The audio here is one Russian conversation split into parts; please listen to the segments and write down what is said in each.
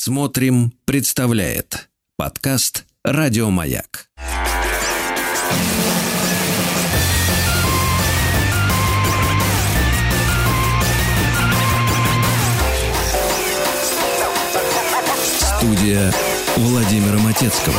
Смотрим, представляет подкаст «Радио Маяк». Студия Владимира Матецкого.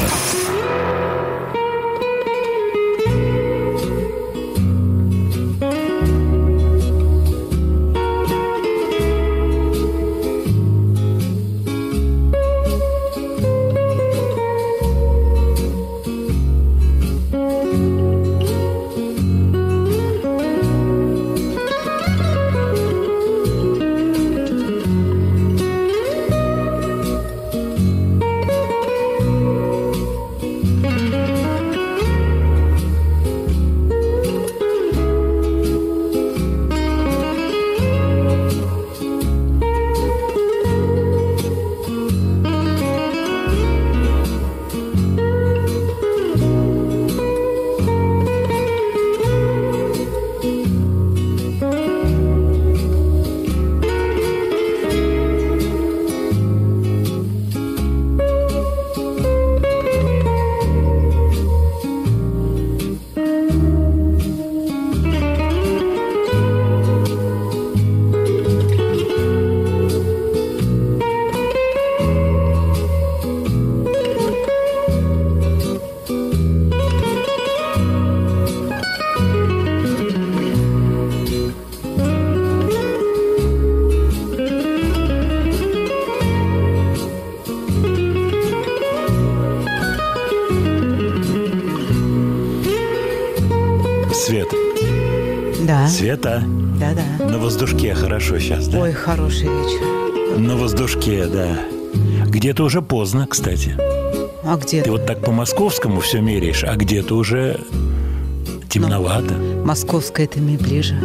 Света. Да-да. На воздушке хорошо сейчас, да? Ой, хороший вечер. На воздушке, да. Где-то уже поздно, кстати. А где? Ты вот так по-московскому все меряешь, а где-то уже темновато. Ну, московское-то мне ближе.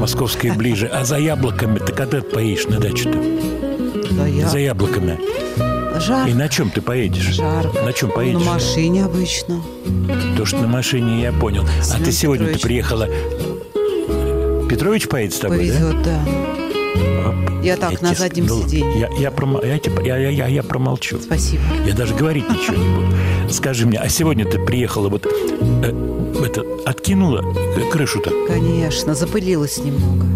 Московское ближе. А за яблоками ты когда поедешь на дачу-то? За яблоками. Жарко. И на чем ты поедешь? Жарко. На чем поедешь? На машине обычно. То, что на машине, я понял. А ты сегодня ты приехала... Петрович поедет с тобой, повезет, да? Да. Я так, на заднем сиденье. Я промолчу. Спасибо. Я даже говорить ничего не буду. Скажи мне, а сегодня ты приехала, вот откинула крышу-то? Конечно, запылилась немного.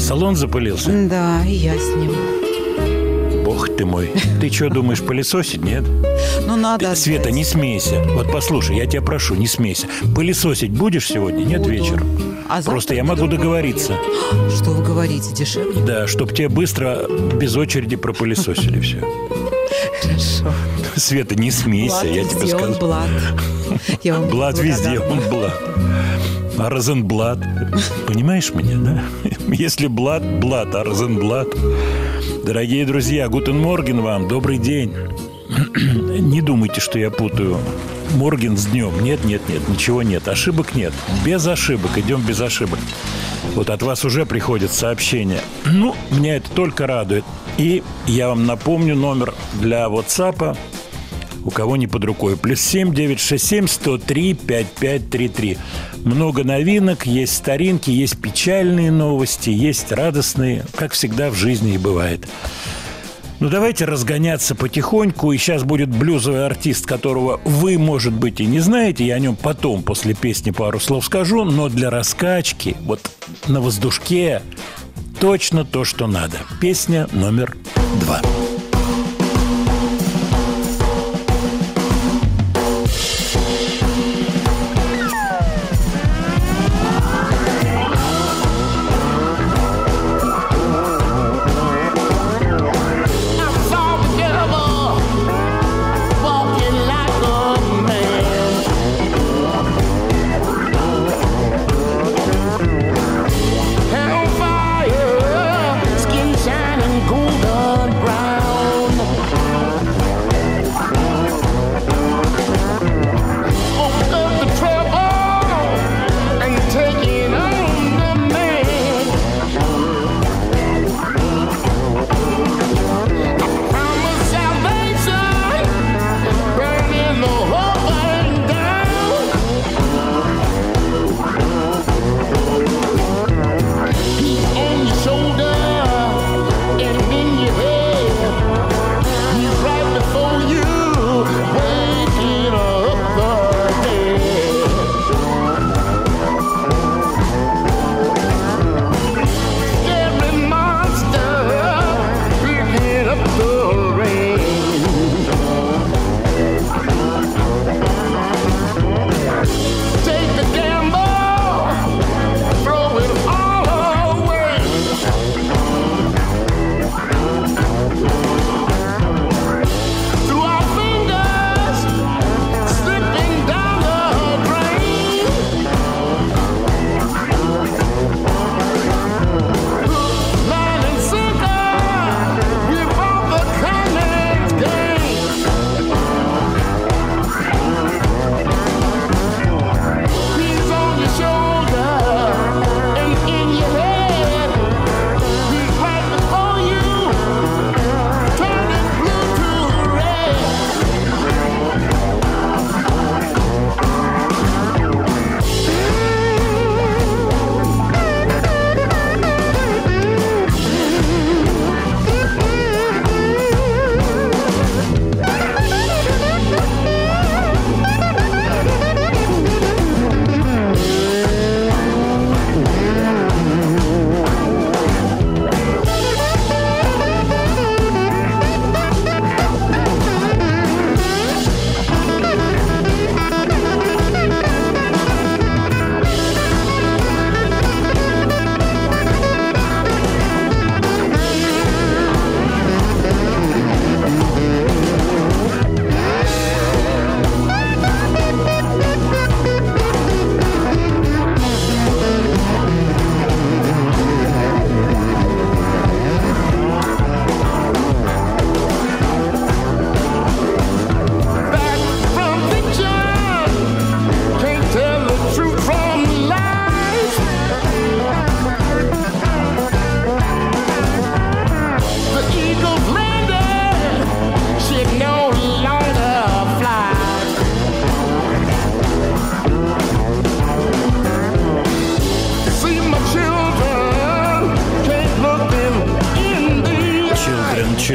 Салон запылился? Да, и я с ним. Бог ты мой. Ты что думаешь, пылесосить, нет? Ну, надо. Света, не смейся. Вот послушай, я тебя прошу, не смейся. Пылесосить будешь сегодня? Нет, вечером. А просто я могу договориться. Что вы говорите, дешевле? Да, чтобы тебе быстро, без очереди, пропылесосили все. Хорошо. Света, не смейся, я тебе скажу. Блад везде, он блат. Блат везде, он блат. А Розенблат. Понимаешь меня, да? Если блат, блат, а Розенблат. Дорогие друзья, гутен морген вам, добрый день. Не думайте, что я путаю Морген с днем. Нет, ничего нет. Ошибок нет. Без ошибок. Идем без ошибок. Вот от вас уже приходят сообщения. Ну, меня это только радует. И я вам напомню номер для WhatsApp, у кого не под рукой. +7 967 103 5533. Много новинок, есть старинки, есть печальные новости, есть радостные, как всегда в жизни и бывает. Ну, давайте разгоняться потихоньку. И сейчас будет блюзовый артист, которого вы, может быть, и не знаете. Я о нем потом, после песни, пару слов скажу. Но для раскачки, вот на воздушке, точно то, что надо. Песня номер 2. Right.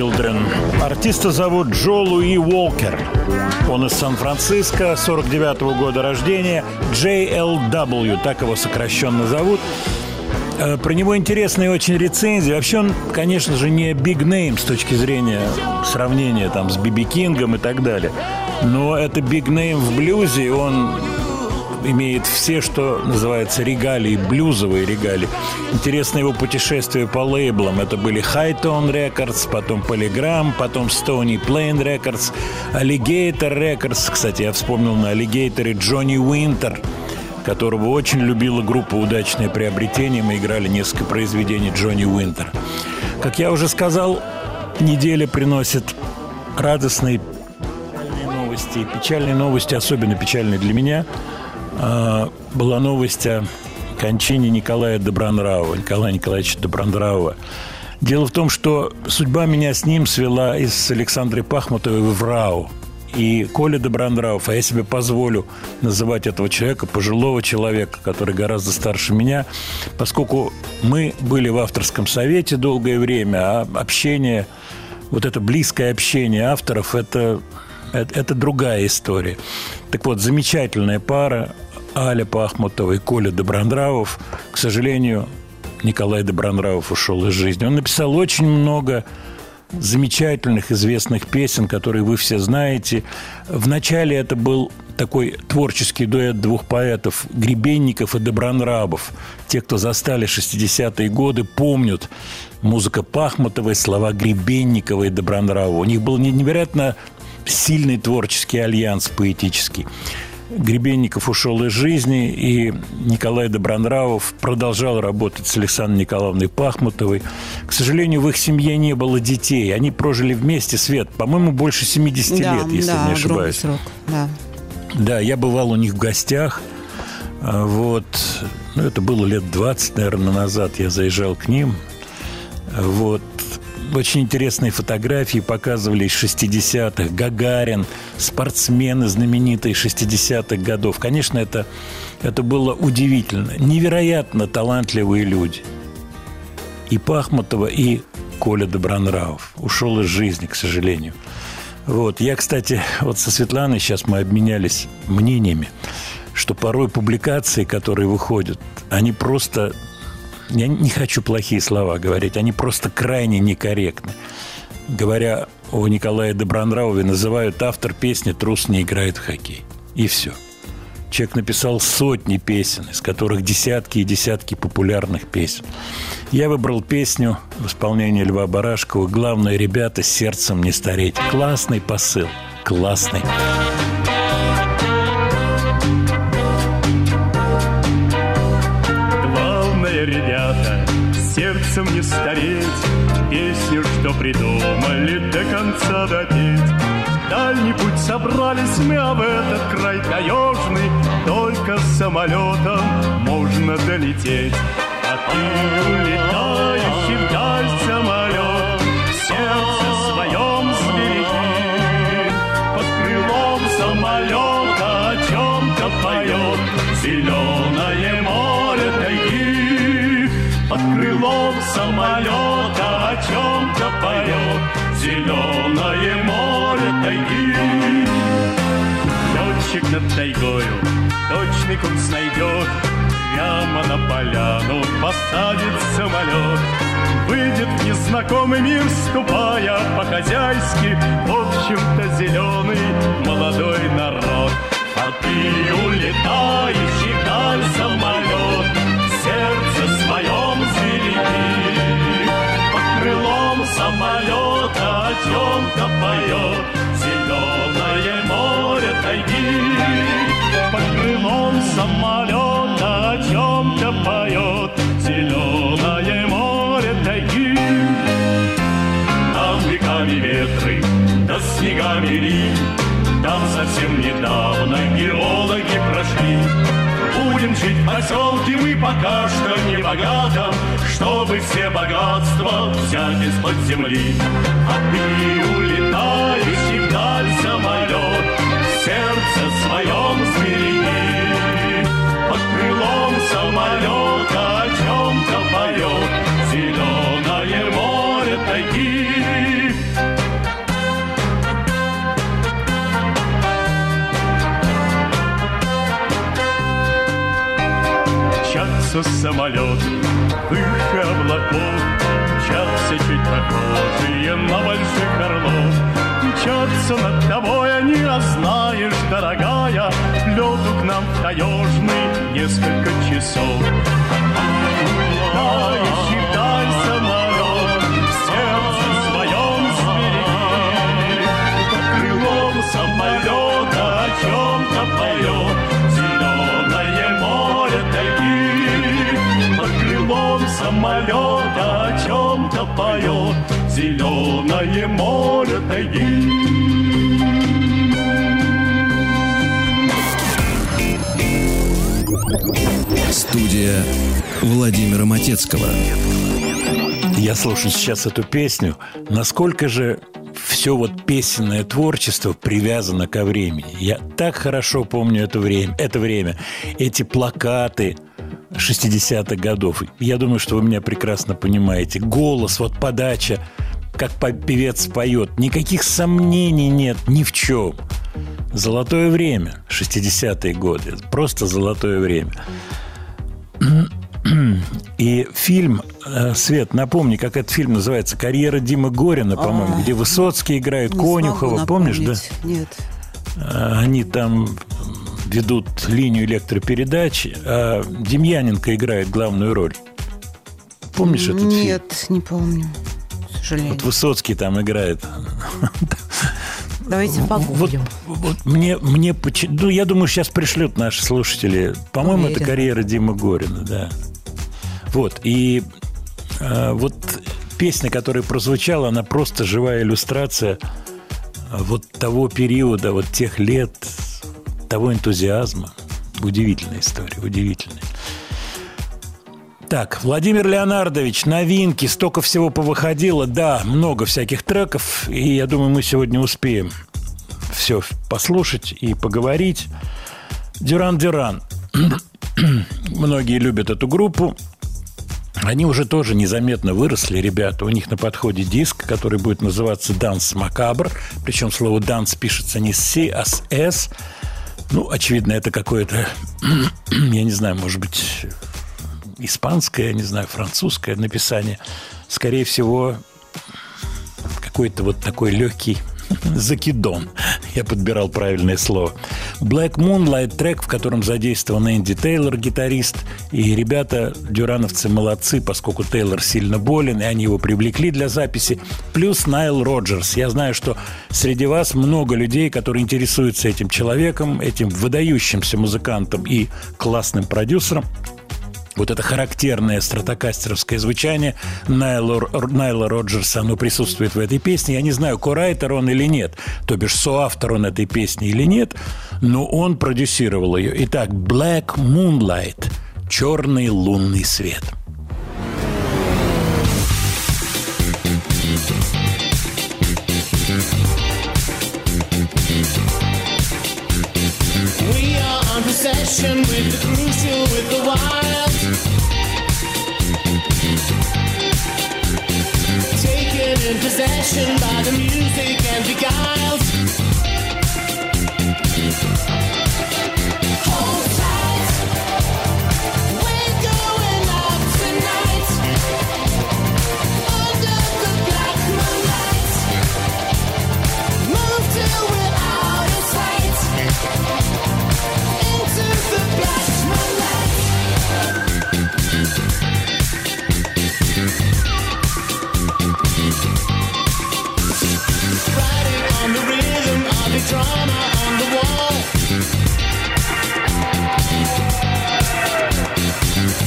Children. Артиста зовут Джо Луи Уолкер. Он из Сан-Франциско, 49-го года рождения, JLW, так его сокращенно зовут. Про него интересные очень рецензии. Вообще он, конечно же, не big name с точки зрения сравнения там, с Биби Кингом и так далее. Но это big name в блюзе, он имеет все, что называется регалии, блюзовые регалии. Интересно его путешествие по лейблам. Это были High Tone Records, потом Polygram, потом Stony Plain Records, Alligator Records. Кстати, я вспомнил на Alligator Джонни Уинтер, которого очень любила группа «Удачное приобретение». Мы играли несколько произведений Джонни Уинтер. Как я уже сказал, неделя приносит радостные новости и печальные новости, особенно печальные для меня. Была новость о кончине Николая Добронравова, Николая Николаевича Добронравова. Дело в том, что судьба меня с ним свела и с Александрой Пахмутовой в РАО. И Коля Добронравов, а я себе позволю называть этого человека, пожилого человека, который гораздо старше меня, поскольку мы были в авторском совете долгое время, а общение, вот это близкое общение авторов, это другая история. Так вот, замечательная пара Аля Пахмутова и Коля Добронравов. К сожалению, Николай Добронравов ушел из жизни. Он написал очень много замечательных, известных песен, которые вы все знаете. Вначале это был такой творческий дуэт двух поэтов, Гребенников и Добронравов. Те, кто застали 60-е годы, помнят музыку Пахмутовой, слова Гребенникова и Добронравова. У них был невероятно сильный творческий альянс поэтический. Гребенников ушел из жизни, и Николай Добронравов продолжал работать с Александрой Николаевной Пахмутовой. К сожалению, в их семье не было детей. Они прожили вместе, Свет, по-моему, больше 70 лет, если не ошибаюсь. Срок, да, я бывал у них в гостях. Вот. Ну, это было лет 20, наверное, назад. Я заезжал к ним. Вот. Очень интересные фотографии показывали из 60-х. Гагарин, спортсмены знаменитые 60-х годов. Конечно, это было удивительно. Невероятно талантливые люди. И Пахмутова, и Коля Добронравов. Ушел из жизни, к сожалению. Вот. Я, кстати, вот со Светланой сейчас мы обменялись мнениями, что порой публикации, которые выходят, они просто... Я не хочу плохие слова говорить, они просто крайне некорректны. Говоря о Николае Добронравове, называют автор песни «Трус не играет в хоккей». И все. Человек написал сотни песен, из которых десятки и десятки популярных песен. Я выбрал песню в исполнении Льва Барашкова «Главное, ребята, сердцем не стареть». Классный посыл, классный. Сердцем не стареть, песню, что придумали, до конца допеть. Дальний путь собрались мы, а в этот край таежный только самолетом можно долететь. А ты, улетающий вдаль самолет, в сердце своем сбереги. Под крылом самолета о чем-то поет зеленое море тайги. Под крылом самолета о чем-то поет зеленое море тайги. Летчик над тайгою точный курс найдет, прямо на поляну посадит самолет. Выйдет в незнакомый мир, ступая по-хозяйски, в общем-то зеленый молодой народ. А ты улетаешь вдаль самолет, сердце свое. Под крылом самолета о чем-то поет зеленое море тайги. Под крылом самолета о чем-то поет зеленое море тайги. Там веками ветры, да снегами льи, там совсем недавно геологи прошли. Будем жить в поселке мы пока что не богато, чтобы все богатства взять из-под земли. А ты улетающий вдаль самолет, в сердце своем сбереги. Под крылом самолета о чем-то поет зеленое море тайги. Мчался самолет выше облаков, мчатся чуть похожие на больших орлов. Мчатся над тобой они, а знаешь, дорогая, лету к нам в таежный несколько часов. Самолета о чем-то поет, зеленое море тайги. Студия Владимира Матецкого. Я слушаю сейчас эту песню. Насколько же все вот песенное творчество привязано ко времени. Я так хорошо помню это время. Эти плакаты 60-х годов. Я думаю, что вы меня прекрасно понимаете. Голос, вот подача, как певец поет. Никаких сомнений нет ни в чем. Золотое время, 60-е годы. Просто золотое время. И фильм, Свет, напомни, как этот фильм называется, «Карьера Димы Горина», по-моему, где Высоцкий играет, Конюхова, помнишь, да? Нет. Они там ведут линию электропередач, а Демьяненко играет главную роль. Помнишь этот фильм? Нет, не помню, к сожалению. Вот Высоцкий там играет. Давайте погуглим. Вот мне, ну, я думаю, сейчас пришлют наши слушатели. По-моему, это «Карьера Димы Горина», да. Вот, и вот песня, которая прозвучала, она просто живая иллюстрация вот того периода, вот тех лет, того энтузиазма. Удивительная история, удивительная. Так, Владимир Леонардович, новинки, столько всего повыходило. Да, много всяких треков, и я думаю, мы сегодня успеем все послушать и поговорить. Duran Duran. Многие любят эту группу. Они уже тоже незаметно выросли, ребята. У них на подходе диск, который будет называться «Данс Макабр». Причем слово «данс» пишется не с «С», а с «С». Ну, очевидно, это какое-то, я не знаю, может быть, испанское, не знаю, французское написание. Скорее всего, какой-то вот такой легкий закидон. Я подбирал правильное слово. Black Moonlight — трек, в котором задействован Энди Тейлор, гитарист. И ребята, дюрановцы, молодцы, поскольку Тейлор сильно болен, и они его привлекли для записи. Плюс Найл Роджерс. Я знаю, что среди вас много людей, которые интересуются этим человеком, этим выдающимся музыкантом и классным продюсером. Вот это характерное стратокастеровское звучание Найла Роджерса, оно присутствует в этой песне. Я не знаю, корайтер он или нет, то бишь соавтор он этой песни или нет, но он продюсировал ее. Итак, Black Moonlight, «Черный лунный свет». We are on procession with the crucial, with the wild. Taken in possession by the music and beguiled. Hold tight, we're going up tonight. Under the black moonlight, move till we're out of sight. The black moonlight. Riding on the rhythm of the drama on the wall.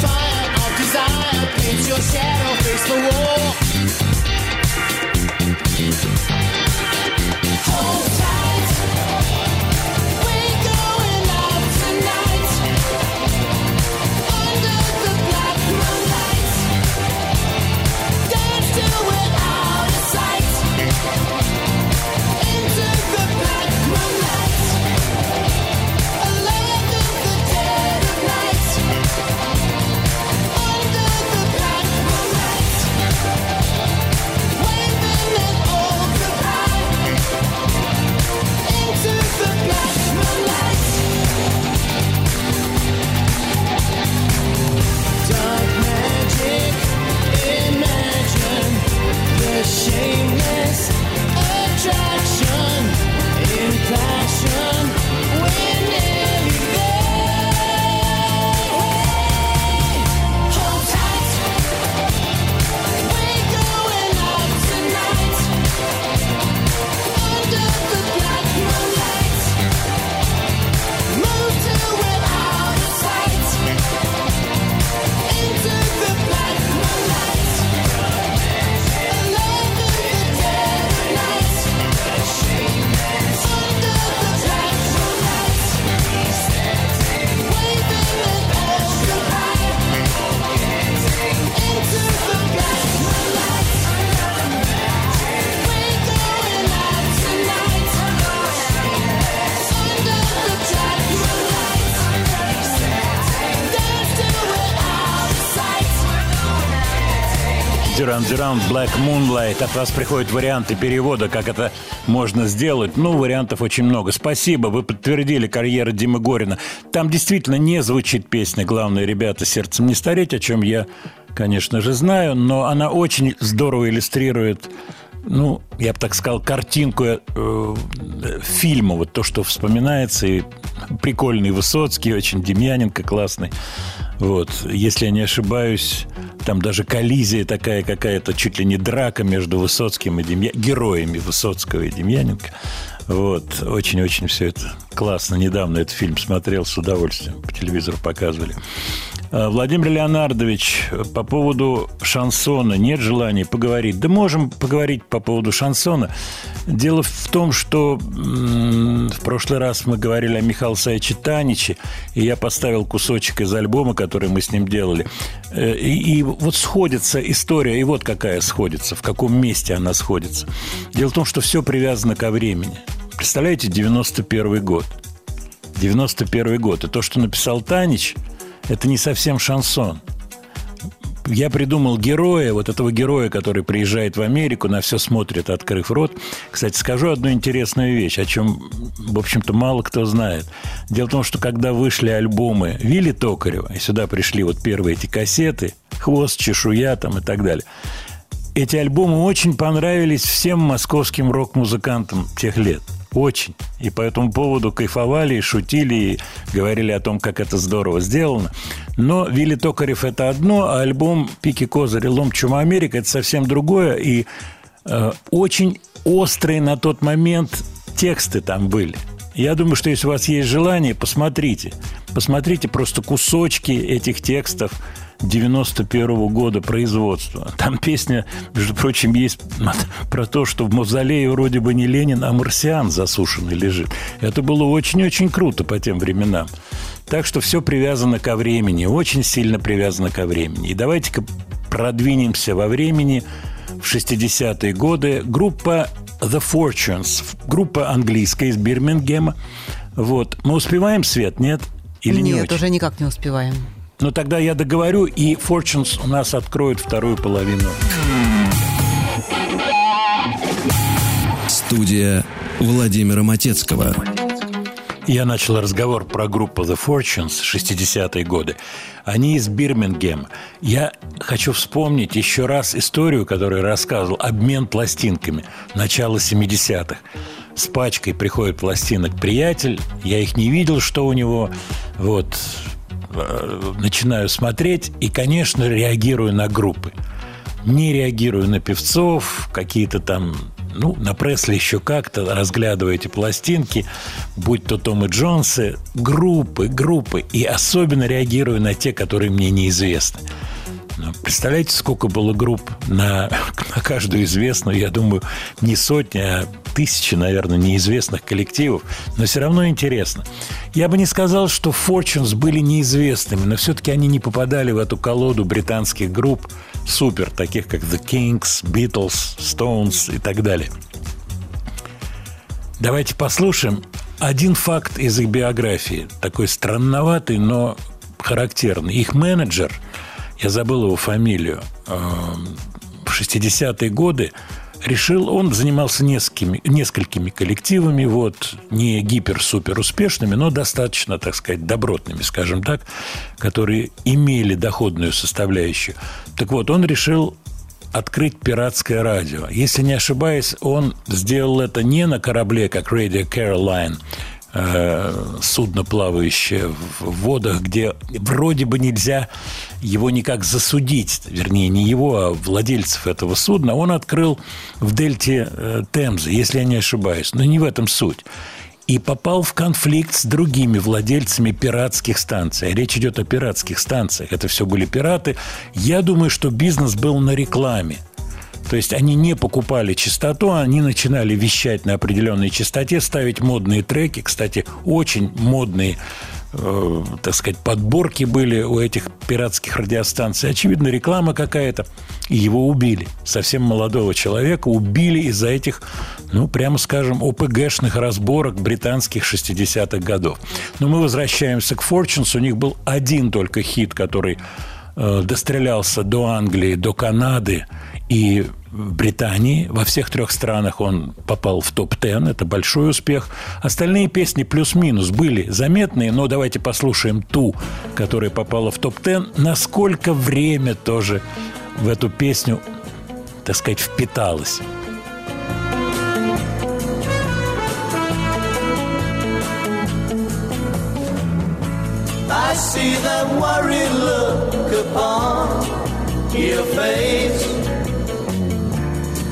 Fire of desire paints your shadow, face the wall. Hold tight, we're going up tonight. Under the black moonlight. Duran Duran, Black Moonlight. От вас приходят варианты перевода, как это можно сделать. Ну, вариантов очень много. Спасибо, вы подтвердили карьеру Димы Горина. Там действительно не звучит песня «Главное, ребята, сердцем не стареть», о чем я, конечно же, знаю, но она очень здорово иллюстрирует, ну, я бы так сказал, картинку фильма, вот то, что вспоминается, и прикольный Высоцкий, очень Демьяненко классный. Вот, если я не ошибаюсь, там даже коллизия такая какая-то, чуть ли не драка между Высоцким и Демьяненко, героями Высоцкого и Демьяненко. Вот, очень-очень все это классно. Недавно этот фильм смотрел с удовольствием, по телевизору показывали. Владимир Леонардович, по поводу шансона нет желания поговорить? Да можем поговорить по поводу шансона. Дело в том, что в прошлый раз мы говорили о Михаиле Саиче Таниче, и я поставил кусочек из альбома, который мы с ним делали. И вот сходится история, и вот какая сходится, в каком месте она сходится. Дело в том, что все привязано ко времени. Представляете, 91 год. 91 год. И то, что написал Танич... это не совсем шансон. Я придумал героя, вот этого героя, который приезжает в Америку, на все смотрит, открыв рот. Кстати, скажу одну интересную вещь, о чем, в общем-то, мало кто знает. Дело в том, что когда вышли альбомы Вилли Токарева, и сюда пришли вот первые эти кассеты, «Хвост», «Чешуя» там и так далее, эти альбомы очень понравились всем московским рок-музыкантам тех лет. Очень. И по этому поводу кайфовали, и шутили, и говорили о том, как это здорово сделано. Но Вилли Токарев – это одно, а альбом «Пики, козыри, лом, чума, Америка» – это совсем другое. И очень острые на тот момент тексты там были. Я думаю, что если у вас есть желание, посмотрите. Посмотрите просто кусочки этих текстов 91-го года производства. Там песня, между прочим, есть про то, что в мавзолее вроде бы не Ленин, а марсиан засушенный лежит. Это было очень-очень круто по тем временам. Так что все привязано ко времени, очень сильно привязано ко времени. И давайте-ка продвинемся во времени в 60-е годы. Группа The Fortunes, группа английская из Бирмингема. Вот. Мы успеваем, Свет, нет? Или не очень? Нет, уже никак не успеваем. Но тогда я договорю, и Fortunes у нас откроет вторую половину. Студия Владимира Матецкого. Я начал разговор про группу The Fortunes 60-е годы. Они из Бирмингема. Я хочу вспомнить еще раз историю, которую рассказывал, обмен пластинками, начало 70-х. С пачкой приходит пластинок приятель, я их не видел, что у него, вот... начинаю смотреть и, конечно, реагирую на группы. Не реагирую на певцов, какие-то там, ну, на Пресли еще как-то, разглядываю эти пластинки, будь то Том и Джонсы, группы, и особенно реагирую на те, которые мне неизвестны. Представляете, сколько было групп на каждую известную, я думаю, не сотни, а тысячи, наверное, неизвестных коллективов, но все равно интересно. Я бы не сказал, что Fortunes были неизвестными, но все-таки они не попадали в эту колоду британских групп супер, таких как The Kings, Beatles, Stones и так далее. Давайте послушаем один факт из их биографии, такой странноватый, но характерный. Их менеджер, я забыл его фамилию, в 60-е годы решил, он занимался несколькими коллективами, вот, не гипер-супер успешными, но достаточно, так сказать, добротными, скажем так, которые имели доходную составляющую. Так вот, он решил открыть пиратское радио. Если не ошибаюсь, он сделал это не на корабле, как Radio Caroline, судно, плавающее в водах, где вроде бы нельзя его никак засудить, вернее, не его, а владельцев этого судна, он открыл в дельте Темзы, если я не ошибаюсь, но не в этом суть. И попал в конфликт с другими владельцами пиратских станций. Речь идет о пиратских станциях, это все были пираты. Я думаю, что бизнес был на рекламе. То есть они не покупали частоту, они начинали вещать на определенной частоте, ставить модные треки. Кстати, очень модные, так сказать, подборки были у этих пиратских радиостанций. Очевидно, реклама какая-то. И его убили. Совсем молодого человека убили из-за этих, ну, прямо скажем, ОПГшных разборок британских 60-х годов. Но мы возвращаемся к Fortunes. У них был один только хит, который дострелялся до Англии, до Канады. и в Британии, во всех трех странах он попал в топ-10, это большой успех. Остальные песни плюс-минус были заметные, но давайте послушаем ту, которая попала в топ-10, насколько время тоже в эту песню, так сказать, впиталось. I see that worried look upon your face.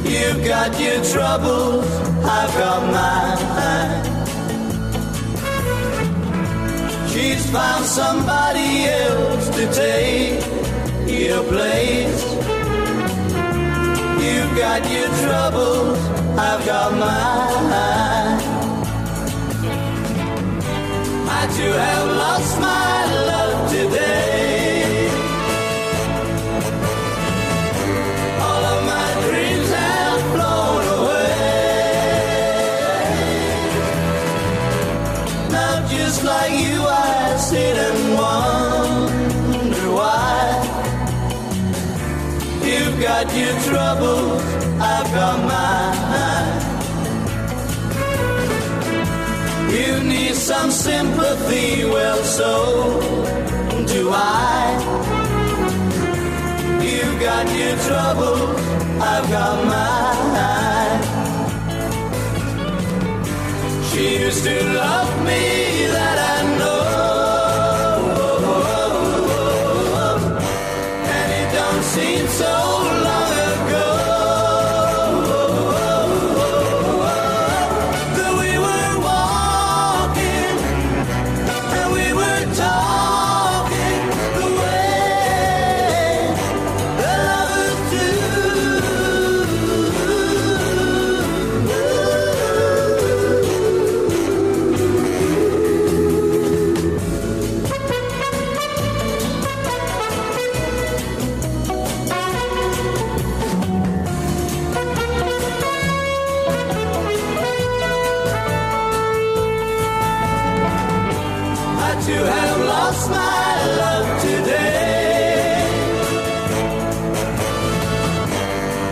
You've got your troubles, I've got mine. She's found somebody else to take your place. You've got your troubles, I've got mine. I too have lost my love today. Sit and wonder why. You've got your troubles, I've got mine. You need some sympathy, well so do I. You've got your troubles, I've got mine. She used to love me, that I know. So long ago that we were walking and we were talking the way that lovers do. To have lost my love today.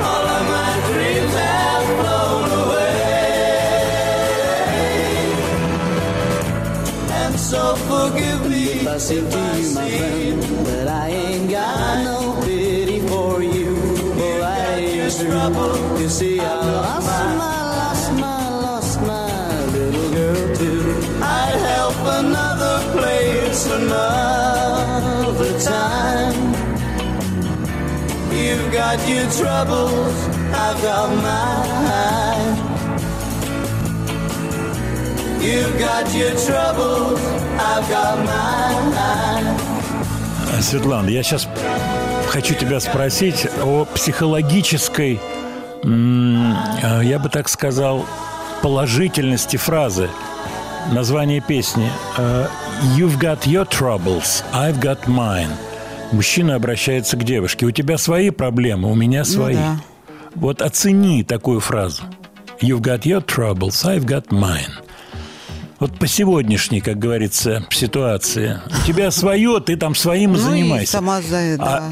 All of my dreams have blown away. And so forgive me if I say to you, my friend, that I ain't got no pity for you. For I ain't trouble. You see, I lost my little girl too. I'd help another place another time. You've got your troubles, I've got mine. You've got your troubles, I've got mine. Светлана, я сейчас хочу тебя спросить о психологической, я бы так сказал, положительности фразы. Название песни «You've got your troubles, I've got mine». Мужчина обращается к девушке. «У тебя свои проблемы, у меня свои». Ну, да. Вот оцени такую фразу. «You've got your troubles, I've got mine». Вот по сегодняшней, как говорится, ситуации. «У тебя свое, ты там своим занимайся». Ну и сама за это.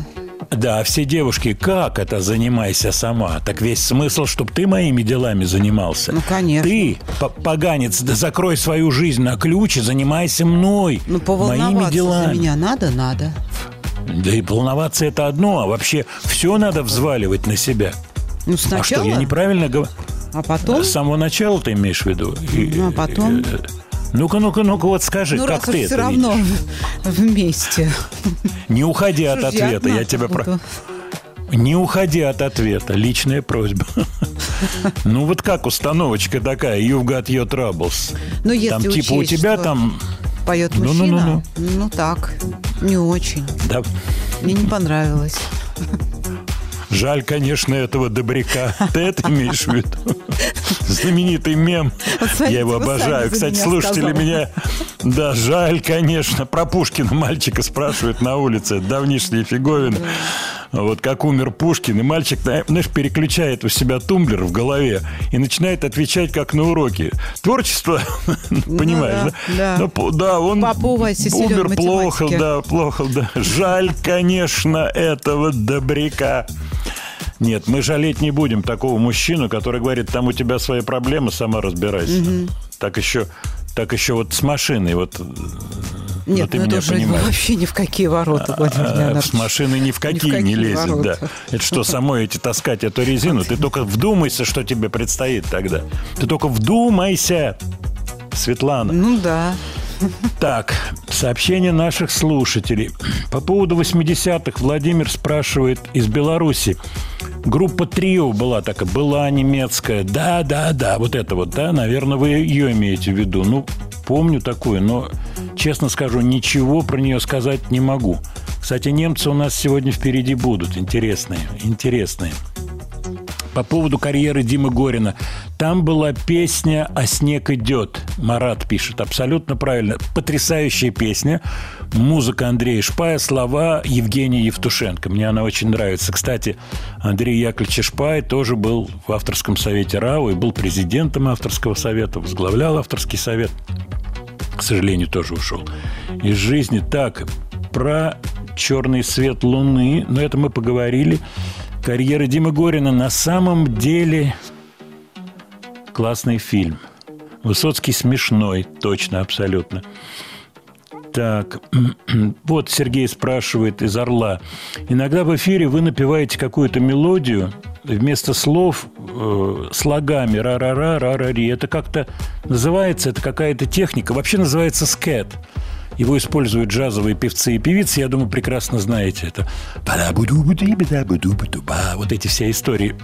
Да, все девушки, как это «занимайся сама»? Так весь смысл, чтобы ты моими делами занимался. Ну, конечно. Ты, поганец, да закрой свою жизнь на ключ и занимайся мной, моими делами. Ну, поволноваться за меня надо. Да и волноваться – это одно, а вообще все надо взваливать на себя. Ну, сначала. А что, я неправильно говорю? А потом? С самого начала ты имеешь в виду? Ну, а потом? Ну-ка, вот скажи, ну, как ты это видишь? Ну, раз все равно вместе. Не уходи от ответа, я тебя... Не уходи от ответа, личная просьба. Ну, вот как установочка такая, you've got your troubles. Ну, если там, типа, у тебя там... Поет мужчина, ну, так, не очень. Мне не понравилось. Жаль, конечно, этого добряка. Ты это имеешь в виду? Знаменитый мем. Я его обожаю. Кстати, слушатели меня... Да, жаль, конечно. Про Пушкина мальчика спрашивают на улице. Это давнишняя фиговина. Вот как умер Пушкин. И мальчик, знаешь, переключает у себя тумблер в голове и начинает отвечать, как на уроке. Творчество, понимаешь, да? Да, он умер плохо. Жаль, конечно, этого добряка. Нет, мы жалеть не будем такого мужчину, который говорит, там у тебя свои проблемы, сама разбирайся. Угу. Так еще вот с машиной вот. Нет, ты меня понимаешь. Вообще ни в какие ворота, Владимир Леонидович. С машины ни в какие не лезет, ворота. Да. Это что, самой таскать эту резину? Ты только вдумайся, что тебе предстоит тогда. Ты только вдумайся, Светлана. Ну да. Так, сообщение наших слушателей. По поводу 80-х Владимир спрашивает из Беларуси. Группа «Трио» была такая, была немецкая. Да, вот это вот, да, наверное, вы ее имеете в виду. Ну, помню такую, но, честно скажу, ничего про нее сказать не могу. Кстати, немцы у нас сегодня впереди будут. Интересные. По поводу карьеры Димы Горина. Там была песня «А снег идет», Марат пишет. Абсолютно правильно. Потрясающая песня. Музыка Андрея Шпая, слова Евгения Евтушенко. Мне она очень нравится. Кстати, Андрей Яковлевич Шпай тоже был в авторском совете РАО и был президентом авторского совета, возглавлял авторский совет. К сожалению, тоже ушел из жизни. Так, про «Черный свет луны». Но это мы поговорили. Карьера Димы Горина. На самом деле классный фильм. Высоцкий смешной, точно, абсолютно. Так, вот Сергей спрашивает из «Орла». Иногда в эфире вы напеваете какую-то мелодию вместо слов слогами «ра-ра-ра», «ра-ра-ри». Это как-то называется, это какая-то техника. Вообще называется скэт. Его используют джазовые певцы и певицы. Я думаю, прекрасно знаете это. Вот эти все истории.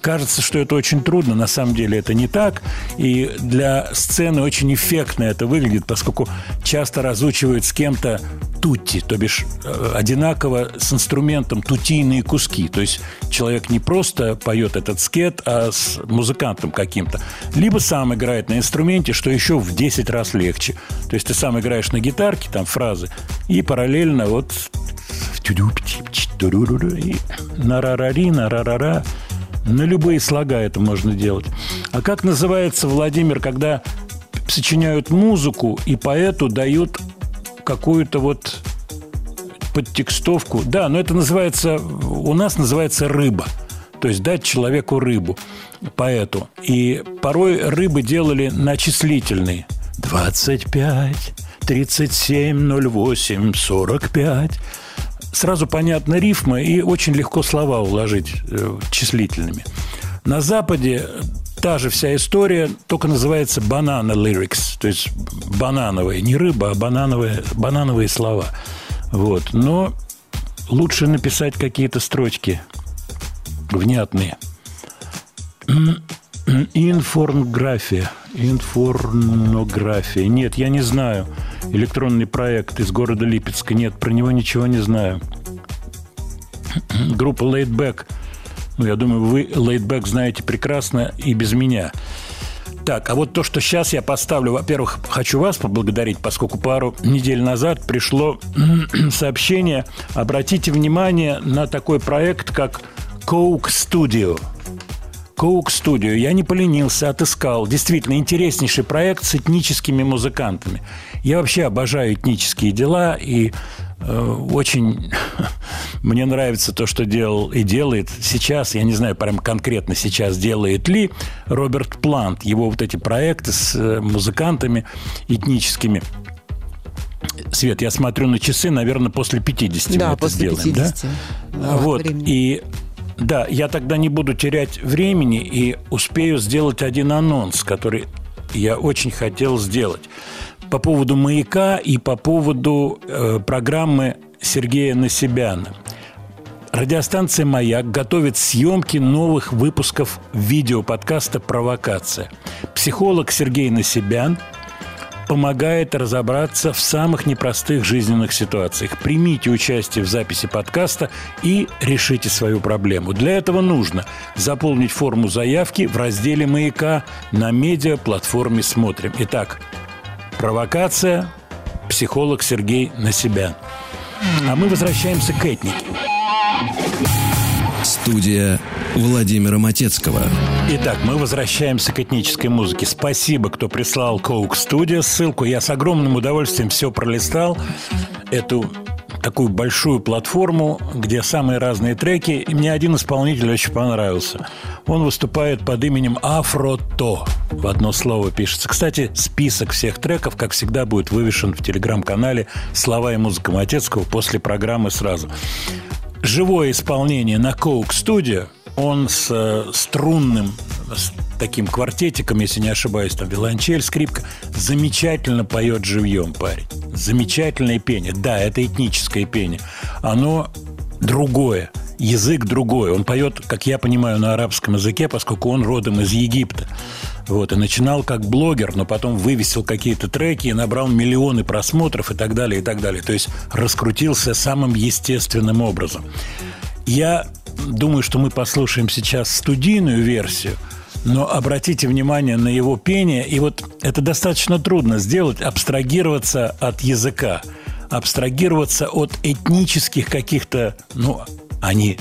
Кажется, что это очень трудно. На самом деле это не так. И для сцены очень эффектно это выглядит, поскольку часто разучивают с кем-то тутти, то бишь одинаково с инструментом тутийные куски. То есть человек не просто поет этот скет, а с музыкантом каким-то. Либо сам играет на инструменте, что еще в 10 раз легче. То есть ты сам играешь на гитаре, там фразы, и параллельно вот и на-ра-ра-ри, на-ра-ра-ра. На любые слога это можно делать. А как называется, Владимир, когда сочиняют музыку и поэту дают какую-то вот подтекстовку? Да, но это называется, у нас называется рыба. То есть дать человеку рыбу, поэту. И порой рыбы делали начислительные. 25... 37, 08, 45. Сразу понятна рифма и очень легко слова уложить числительными. На Западе та же вся история, только называется «banana lyrics», то есть банановые, не рыба, а банановые слова. Вот. Но лучше написать какие-то строчки внятные. Информография. Нет, я не знаю. Электронный проект из города Липецка. Нет, про него ничего не знаю. Группа «Laidback». Ну, я думаю, вы «Laidback» знаете прекрасно и без меня. Так, а вот то, что сейчас я поставлю. Во-первых, хочу вас поблагодарить, поскольку пару недель назад пришло сообщение. Обратите внимание на такой проект, как «Coke Studio». Coke Studio. Я не поленился, отыскал. Действительно, интереснейший проект с этническими музыкантами. Я вообще обожаю этнические дела, и очень мне нравится то, что делал и делает сейчас. Я не знаю, прям конкретно сейчас делает ли Роберт Плант. Его вот эти проекты с музыкантами этническими. Свет, я смотрю на часы, наверное, после 50 мы это сделаем. 50. Да, после 50. Вот, и... Да, я тогда не буду терять времени и успею сделать один анонс, который я очень хотел сделать. По поводу «Маяка» и по поводу программы Сергея Насибяна. Радиостанция «Маяк» готовит съемки новых выпусков видеоподкаста «Провокация». Психолог Сергей Насибян помогает разобраться в самых непростых жизненных ситуациях. Примите участие в записи подкаста и решите свою проблему. Для этого нужно заполнить форму заявки в разделе «Маяка» на медиаплатформе «Смотрим». Итак, «Провокация», психолог Сергей Насибян. А мы возвращаемся к этнике. Студия Владимира Матецкого. Итак, мы возвращаемся к этнической музыке. Спасибо, кто прислал Coke Studio ссылку. Я с огромным удовольствием все пролистал. Эту такую большую платформу, где самые разные треки. И мне один исполнитель очень понравился. Он выступает под именем Afroto. В одно слово пишется. Кстати, список всех треков, как всегда, будет вывешен в телеграм-канале «Слова и музыка Матецкого» после программы сразу. Живое исполнение на Coke Studio. Он с струнным, с таким квартетиком, если не ошибаюсь, там виолончель, скрипка. Замечательно поет живьем парень. Замечательное пение. Да, это этническое пение. Оно другое. Язык другой. Он поет, как я понимаю, на арабском языке, поскольку он родом из Египта. Вот. И начинал как блогер, но потом вывесил какие-то треки и набрал миллионы просмотров и так далее, и так далее. То есть раскрутился самым естественным образом. Я думаю, что мы послушаем сейчас студийную версию, но обратите внимание на его пение. И вот это достаточно трудно сделать, абстрагироваться от языка, абстрагироваться от этнических каких-то, ну, они,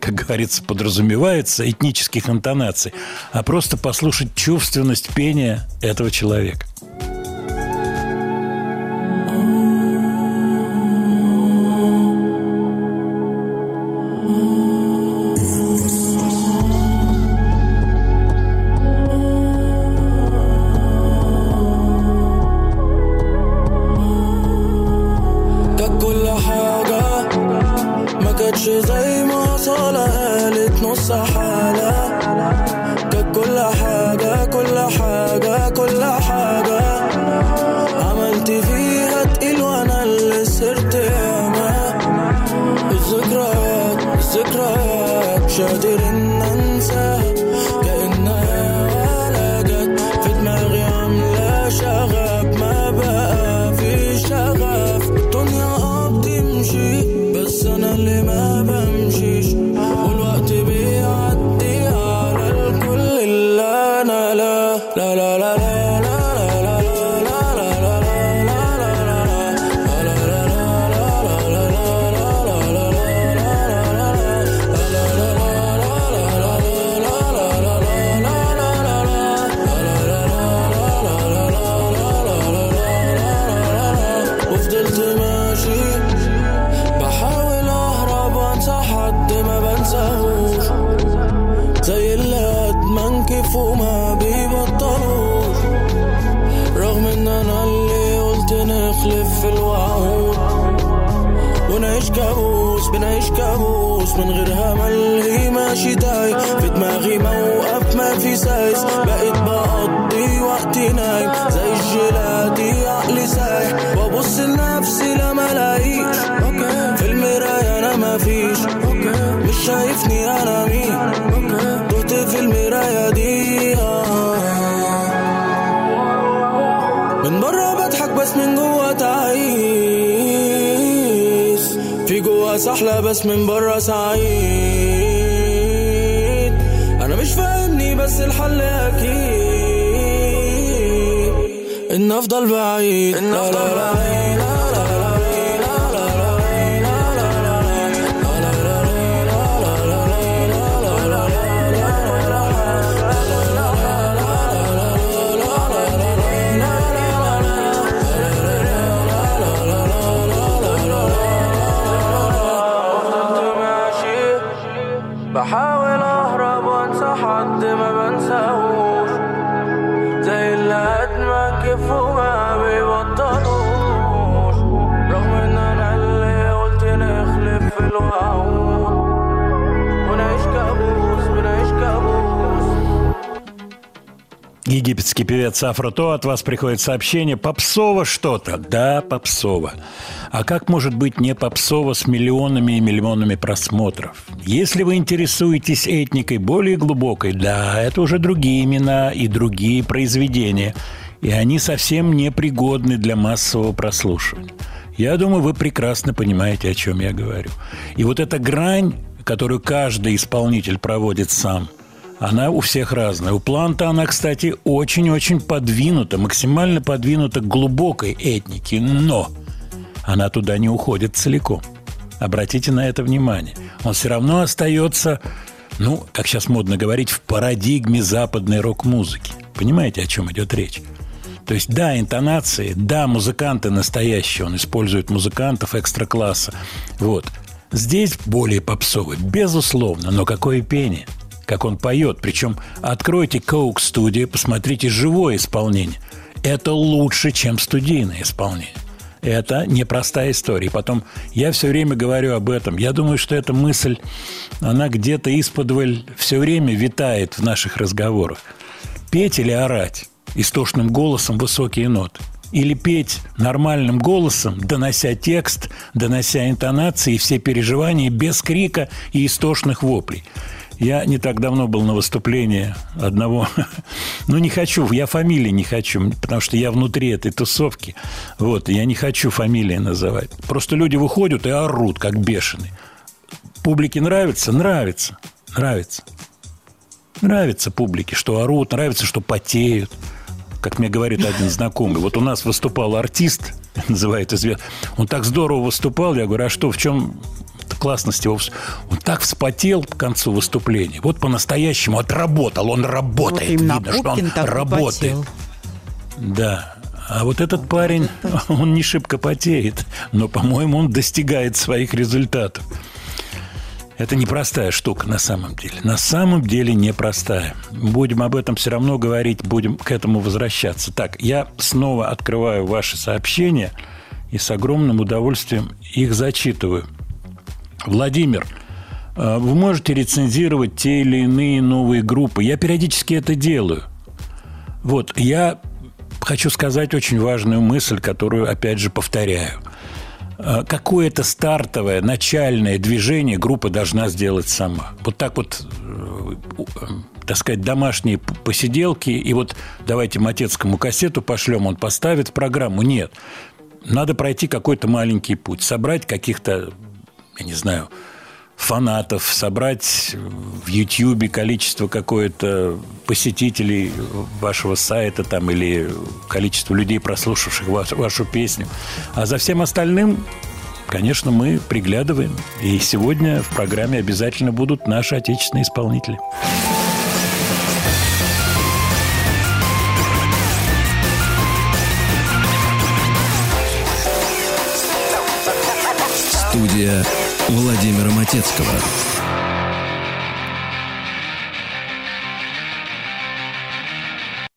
как говорится, подразумеваются, этнических интонаций, а просто послушать чувственность пения этого человека. سحلى بس من برا سعيد انا مش فاهمني بس الحل اكيد ان افضل بعيد ان افضل بعيد بحاول اهرب وانسى حد ما بنساهوش زي اللي اتمكف وما بيبطلوش رغم ان انا اللي قلت نخلف في الوعود ونعيش كابوس بنعيش كابوس. Египетский певец Афрото. От вас приходит сообщение: попсово что-то. Да, попсово. А как может быть не попсово с миллионами и миллионами просмотров? Если вы интересуетесь этникой более глубокой, да, это уже другие имена и другие произведения. И они совсем не пригодны для массового прослушивания. Я думаю, вы прекрасно понимаете, о чем я говорю. И вот эта грань, которую каждый исполнитель проводит сам, она у всех разная. У Планта она, кстати, очень-очень подвинута, максимально подвинута к глубокой этнике, но... она туда не уходит целиком. Обратите на это внимание. Он все равно остается, ну, как сейчас модно говорить, в парадигме западной рок-музыки. Понимаете, о чем идет речь? То есть, да, интонации, да, музыканты настоящие, он использует музыкантов экстра-класса. Вот. Здесь более попсовый, безусловно, но какое пение, как он поет. Причем откройте Coke Studio, посмотрите живое исполнение. Это лучше, чем студийное исполнение. Это непростая история. И потом я все время говорю об этом. Я думаю, что эта мысль, она где-то исподволь все время витает в наших разговорах. Петь или орать истошным голосом высокие ноты? Или петь нормальным голосом, донося текст, донося интонации и все переживания без крика и истошных воплей? Я не так давно был на выступлении одного... Ну, не хочу, я фамилии не хочу, потому что я внутри этой тусовки. Вот, я не хочу фамилии называть. Просто люди выходят и орут, как бешеные. Публике нравится? Нравится. Нравится. Нравится публике, что орут, нравится, что потеют. Как мне говорит один знакомый. Вот у нас выступал артист, называет известный. Он так здорово выступал. Я говорю, а что, в чем... классности. Он так вспотел к концу выступления. Вот по-настоящему отработал. Он работает. Вот видно, что он работает. Потел. Да. А вот этот парень, он не шибко потеет. Но, по-моему, он достигает своих результатов. Это непростая штука на самом деле. На самом деле непростая. Будем об этом все равно говорить. Будем к этому возвращаться. Так, я снова открываю ваши сообщения и с огромным удовольствием их зачитываю. Владимир, вы можете рецензировать те или иные новые группы? Я периодически это делаю. Вот, я хочу сказать очень важную мысль, которую, опять же, повторяю. Какое-то стартовое, начальное движение группа должна сделать сама. Вот так вот, так сказать, домашние посиделки, и вот давайте Матецкому кассету пошлем, он поставит программу. Нет, надо пройти какой-то маленький путь, собрать каких-то... я не знаю, фанатов, собрать в Ютьюбе количество какое-то посетителей вашего сайта там, или количество людей, прослушавших вашу песню. А за всем остальным, конечно, мы приглядываем. И сегодня в программе обязательно будут наши отечественные исполнители. Студия Владимира Матецкого.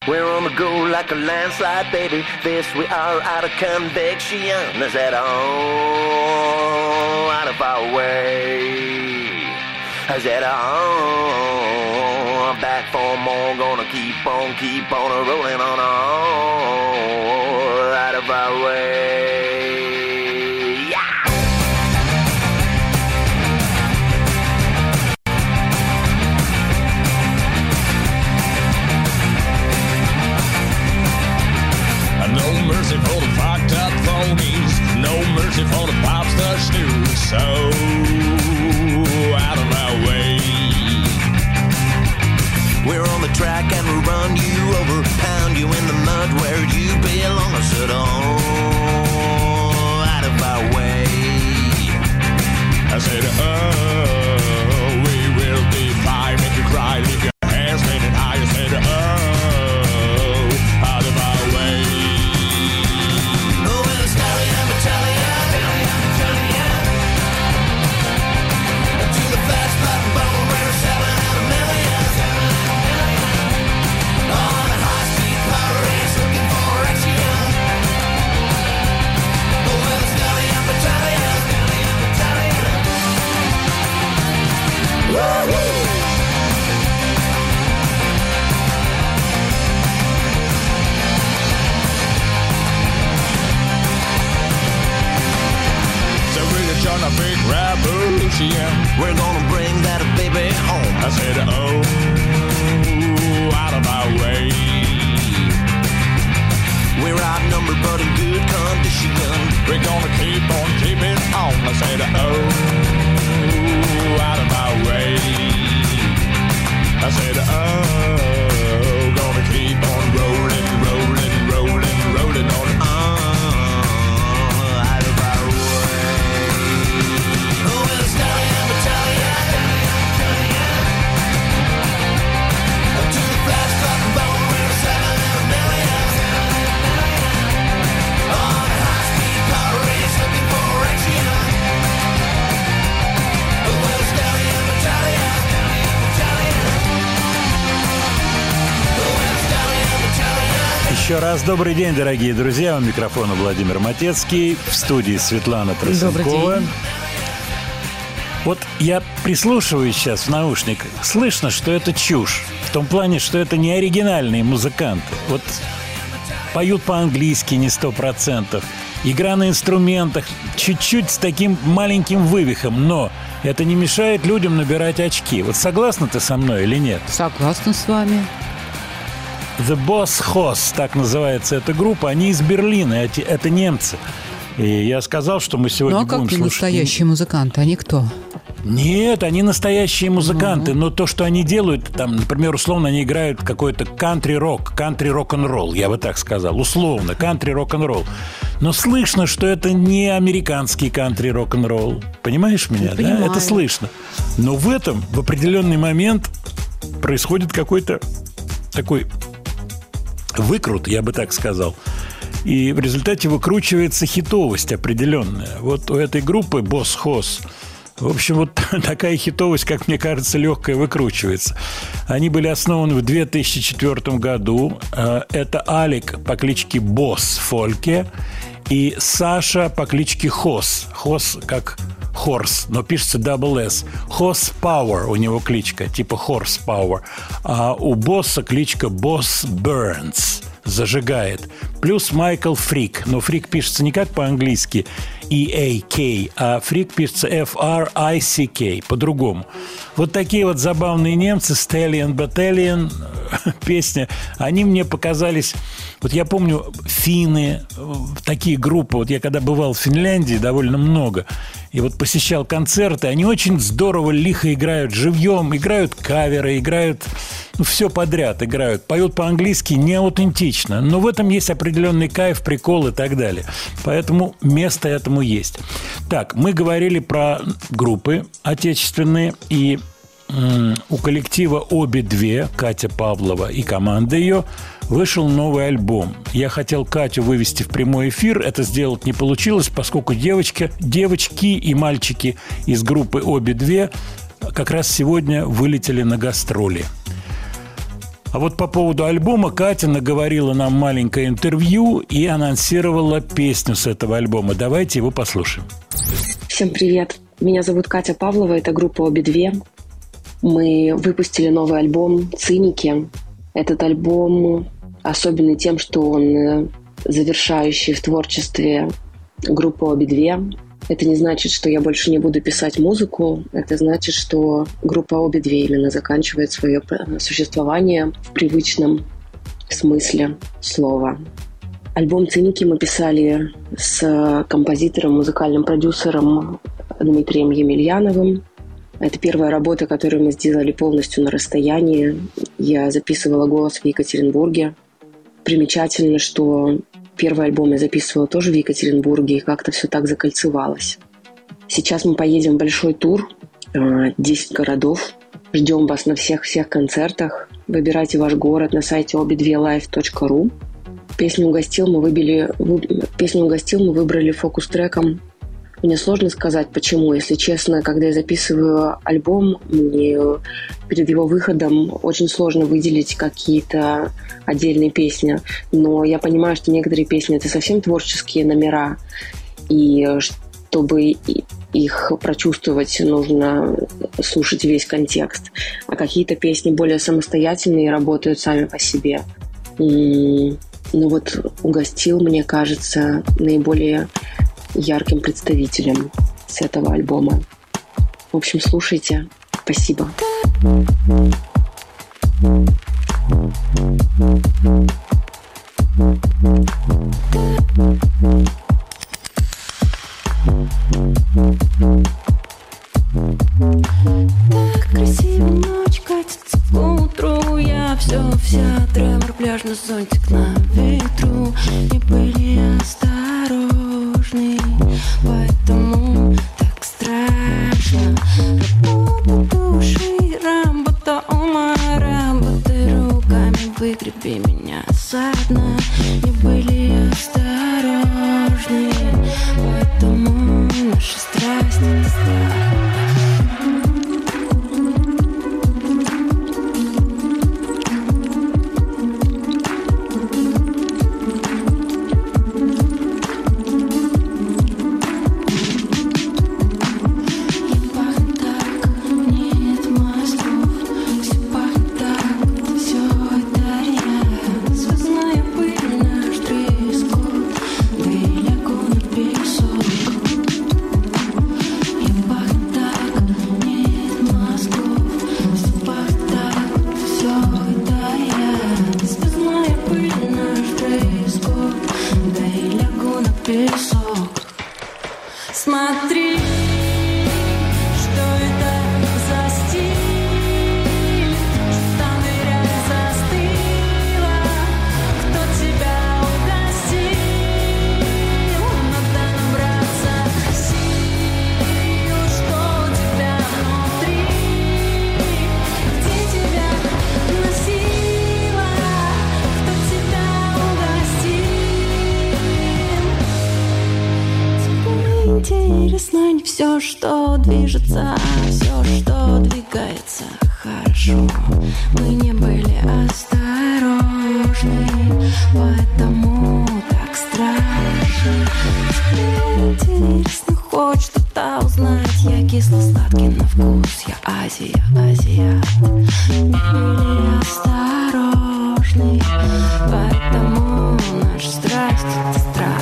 We're on the go like a landslide, baby. This we are out of conviction. Is that all out of our way? Is that all? I'm back for more. Gonna keep on rolling on all out of our way. No mercy for the fucked up phonies, no mercy for the pops that snooze. So out of my way. We're on the track and we'll run you over, pound you in the mud where you belong. I said, oh, out of my way. I said, oh, we will be fine. Make you cry, leave your hands painted high. I said, oh. Gonna big revolution. We're gonna bring that baby home. I said, oh, out of my way. We're outnumbered but in good condition. We're gonna keep on keeping on. I said, oh, out of my way. I said, oh, gonna keep on rolling on. To the flash, drop the bone, we're 7 out of millions. Еще раз добрый день, дорогие друзья. У микрофона Владимир Матецкий. В студии Светлана Тросенкова. Вот я прислушиваюсь сейчас в наушник. Слышно, что это чушь. В том плане, что это не оригинальные музыканты. Вот поют по-английски не 100%. Игра на инструментах чуть-чуть с таким маленьким вывихом, но это не мешает людям набирать очки. Вот согласна ты со мной или нет? Согласна с вами. The Boss Hoss, так называется эта группа. Они из Берлина, это немцы. И я сказал, что мы сегодня будем слушать... Ну а как не настоящие музыканты? Они кто? Нет, они настоящие музыканты, но то, что они делают, там, например, условно, они играют какой-то кантри-рок, кантри-рок-н-ролл, я бы так сказал, условно, кантри-рок-н-ролл. Но слышно, что это не американский кантри-рок-н-ролл. Понимаешь меня, да? Понимаю. Это слышно. Но в этом, в определенный момент, происходит какой-то такой выкрут, я бы так сказал. И в результате выкручивается хитовость определенная. Вот у этой группы Boss Hoss, в общем, вот такая хитовость, как мне кажется, легкая, выкручивается. Они были основаны в 2004 году. Это Алик по кличке Босс Фольке и Саша по кличке Хос. Хос как Хорс, но пишется double S. Хос Пауэр у него кличка, типа Хорс Пауэр. А у Босса кличка Босс Бернс. Зажигает. Плюс Майкл Фрик. Но Фрик пишется не как по-английски E-A-K, а Фрик пишется F-R-I-C-K. По-другому. Вот такие вот забавные немцы. Stallion Battalion. Песня. Они мне показались... Вот я помню финны. Такие группы. Вот я когда бывал в Финляндии довольно много. И вот посещал концерты. Они очень здорово, лихо играют живьем. Играют каверы. Играют... Ну, все подряд играют. Поют по-английски неаутентично. Но в этом есть определенный кайф, прикол и так далее. Поэтому место этому есть. Так, мы говорили про группы отечественные. И у коллектива «Обе-две», Катя Павлова и команда ее, вышел новый альбом. Я хотел Катю вывести в прямой эфир. Это сделать не получилось, поскольку девочки и мальчики из группы «Обе-две» как раз сегодня вылетели на гастроли. А вот по поводу альбома Катя наговорила нам маленькое интервью и анонсировала песню с этого альбома. Давайте его послушаем. Всем привет. Меня зовут Катя Павлова, это группа «Обе-две». Мы выпустили новый альбом «Циники». Этот альбом особенный тем, что он завершающий в творчестве группы «Обе-две». Это не значит, что я больше не буду писать музыку. Это значит, что группа «Обе-две» именно заканчивает свое существование в привычном смысле слова. Альбом «Циники» мы писали с композитором, музыкальным продюсером Дмитрием Емельяновым. Это первая работа, которую мы сделали полностью на расстоянии. Я записывала голос в Екатеринбурге. Примечательно, что... Первый альбом я записывала тоже в Екатеринбурге, и как-то все так закольцевалось. Сейчас мы поедем в большой тур, 10 городов. Ждем вас на всех-всех концертах. Выбирайте ваш город на сайте obedvelive.ru. Песню «Угостил» мы выбрали фокус-треком. Мне сложно сказать, почему. Если честно, когда я записываю альбом, мне перед его выходом очень сложно выделить какие-то отдельные песни. Но я понимаю, что некоторые песни – это совсем творческие номера. И чтобы их прочувствовать, нужно слушать весь контекст. А какие-то песни более самостоятельные и работают сами по себе. Ну вот «Угостил», мне кажется, наиболее... ярким представителем с этого альбома. В общем, слушайте. Спасибо. Так красиво ночь катится к утру. Я вся тремор, пляжный зонтик на ветру. Не были осторожны, поэтому так страшно. Работа души, работа ума, работа руками, выгреби меня со дна. Не были осторожны, поэтому наша страсть не страшна. интересно, не все, что движется, а все, что двигается, хорошо. Мы не были осторожны, потому так страшно. Интересно, хоть что-то узнать. Я кисло-сладкий на вкус, я Азия, азиат. Мы были осторожны, потому наш страсть — страх.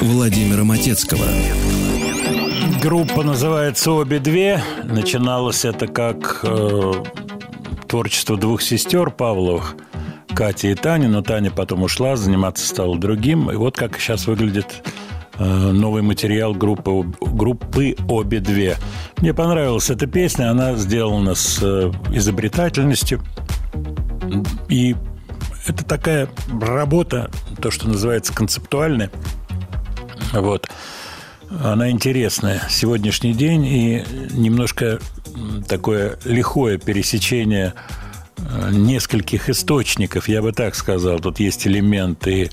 Владимира Матецкого. Группа называется «Обе-две». Начиналось это как творчество двух сестер Павловых, Кати и Тани. Но Таня потом ушла, заниматься стала другим. И вот как сейчас выглядит новый материал группы «Обе-две». Мне понравилась эта песня. Она сделана с изобретательностью. И это такая работа, то, что называется концептуальная. Вот. Она интересная. Сегодняшний день и немножко такое лихое пересечение нескольких источников, я бы так сказал. Тут есть элементы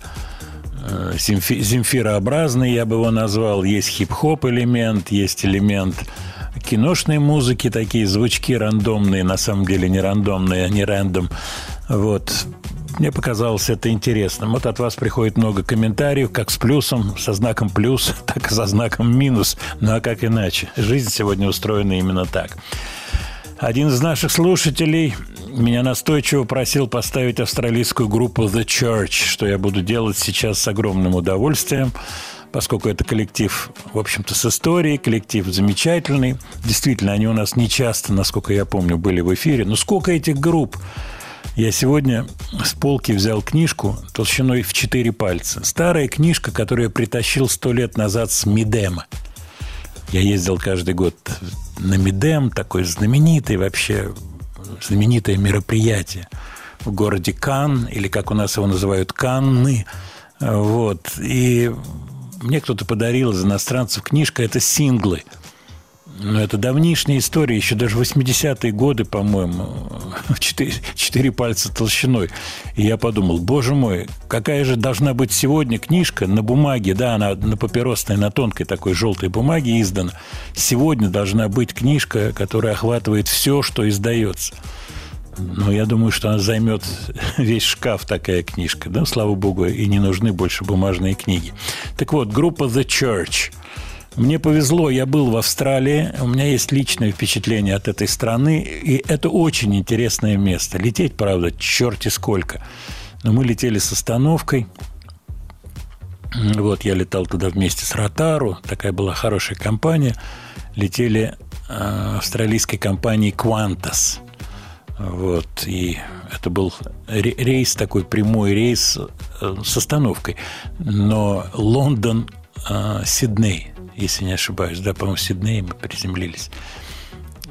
земфирообразные, я бы его назвал. Есть хип-хоп элемент, есть элемент киношной музыки, такие звучки рандомные, на самом деле не рандомные, а не рэндом. Вот. Мне показалось это интересным. Вот от вас приходит много комментариев, как с плюсом, со знаком плюс, так и со знаком минус. Ну, а как иначе? Жизнь сегодня устроена именно так. Один из наших слушателей меня настойчиво просил поставить австралийскую группу The Church, что я буду делать сейчас с огромным удовольствием, поскольку это коллектив, в общем-то, с историей, коллектив замечательный. Действительно, они у нас нечасто, насколько я помню, были в эфире. Но сколько этих групп? Я сегодня с полки взял книжку толщиной в 4 пальца. Старая книжка, которую я притащил 100 лет назад с Мидема. Я ездил каждый год на Мидем, такое знаменитое мероприятие в городе Канн, или как у нас его называют, Канны. Вот. И мне кто-то подарил из иностранцев книжку, это синглы. Но это давнишняя история, еще даже 80-е годы, по-моему, 4 пальца толщиной. И я подумал, боже мой, какая же должна быть сегодня книжка на бумаге, да, она на папиросной, на тонкой такой желтой бумаге издана. Сегодня должна быть книжка, которая охватывает все, что издается. Но я думаю, что она займет весь шкаф, такая книжка. Да, слава богу, и не нужны больше бумажные книги. Так вот, группа The Church. Мне повезло, я был в Австралии, у меня есть личное впечатление от этой страны, и это очень интересное место. Лететь, правда, черти сколько. Но мы летели с остановкой. Вот, я летал туда вместе с Ротару, такая была хорошая компания. Летели австралийской компанией Qantas. Вот, и это был рейс, такой прямой рейс с остановкой. Но Лондон, Сидней, если не ошибаюсь, да, по-моему, в Сиднее мы приземлились.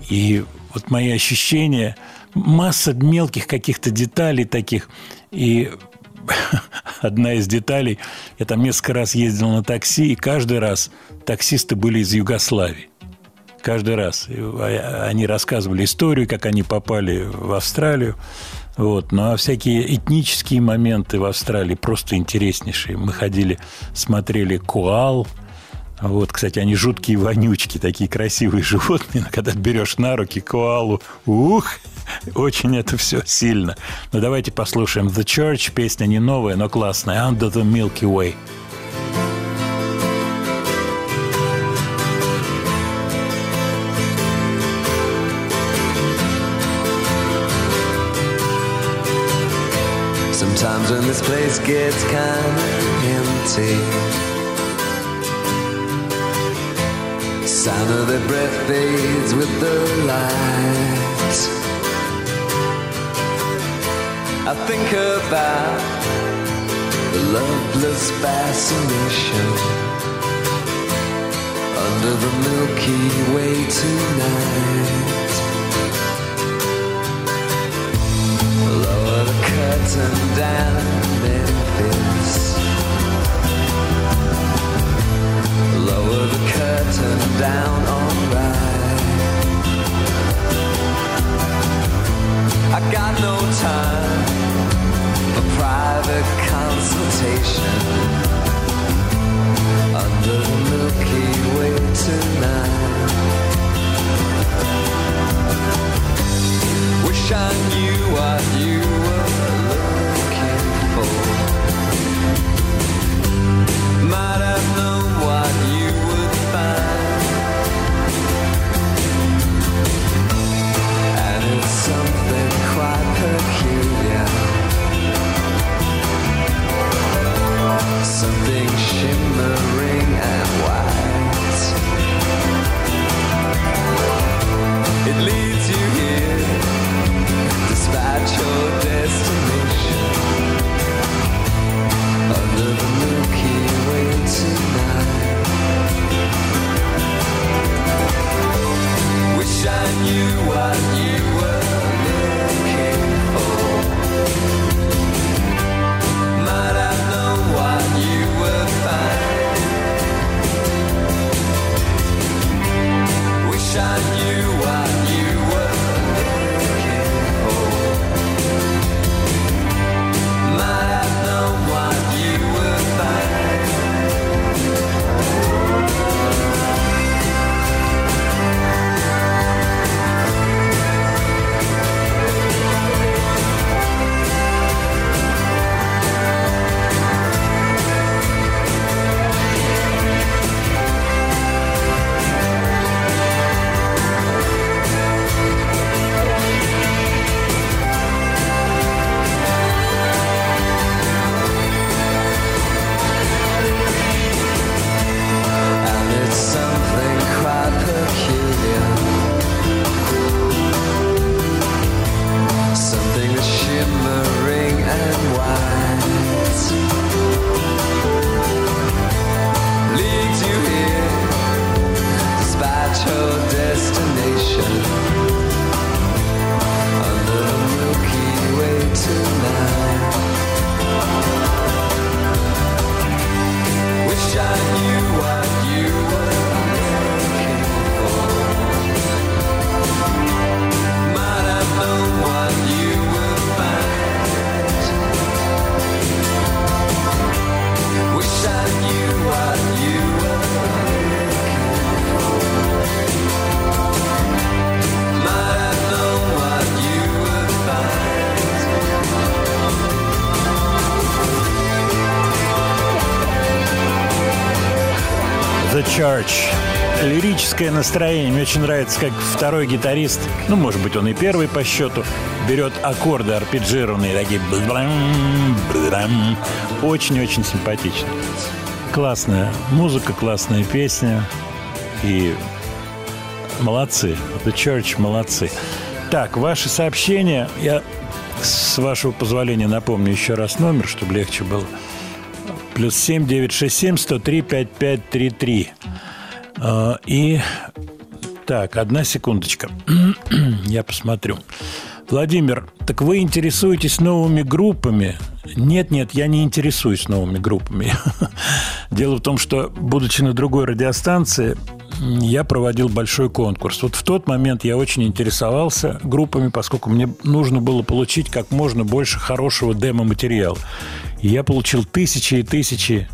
И вот мои ощущения, масса мелких каких-то деталей таких, и одна из деталей. Я там несколько раз ездил на такси, и каждый раз таксисты были из Югославии. Каждый раз. Они рассказывали историю, как они попали в Австралию. Вот. Ну, а всякие этнические моменты в Австралии просто интереснейшие. Мы ходили, смотрели коал. Вот, кстати, они жуткие вонючки, такие красивые животные. Но когда берешь на руки коалу, ух, очень это все сильно. Но давайте послушаем The Church. Песня не новая, но классная. Under the Milky Way. Sometimes when this place gets kind of empty, sound of their breath fades with the light. I think about the loveless fascination under the Milky Way tonight. Lower the curtain down in Memphis. Lower the curtain down, alright. I got no time for private consultation under the Milky Way tonight. Wish I knew what you were looking for. Might have known what you would find. And it's something quite peculiar. Something shimmering and white. It leads you here. Despite your destination, under the Milky Way tonight. Wish I knew what you were looking for. Might I know what you would find? Wish I knew what you were. Church. Лирическое настроение. Мне очень нравится, как второй гитарист, ну, может быть, он и первый по счету, берет аккорды арпеджированные, такие... Очень-очень симпатично. Классная музыка, классная песня. И молодцы. The Church молодцы. Так, ваши сообщения. Я, с вашего позволения, напомню еще раз номер, чтобы легче было. Плюс 7 967 103 55 33. И так, одна секундочка. Я посмотрю. Владимир, так вы интересуетесь новыми группами? Нет, я не интересуюсь новыми группами. Дело в том, что, будучи на другой радиостанции, я проводил большой конкурс. Вот в тот момент я очень интересовался группами, поскольку мне нужно было получить как можно больше хорошего демо-материала. И я получил тысячи и тысячи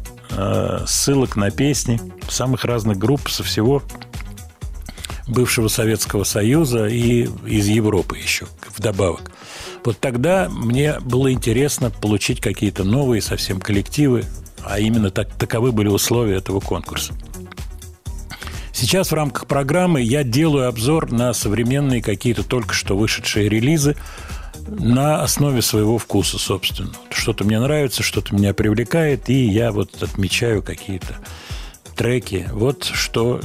ссылок на песни самых разных групп со всего бывшего Советского Союза и из Европы еще вдобавок. Вот тогда мне было интересно получить какие-то новые совсем коллективы, а именно таковы были условия этого конкурса. Сейчас в рамках программы я делаю обзор на современные какие-то только что вышедшие релизы на основе своего вкуса, собственно. Что-то мне нравится, что-то меня привлекает, и я вот отмечаю какие-то треки. Вот что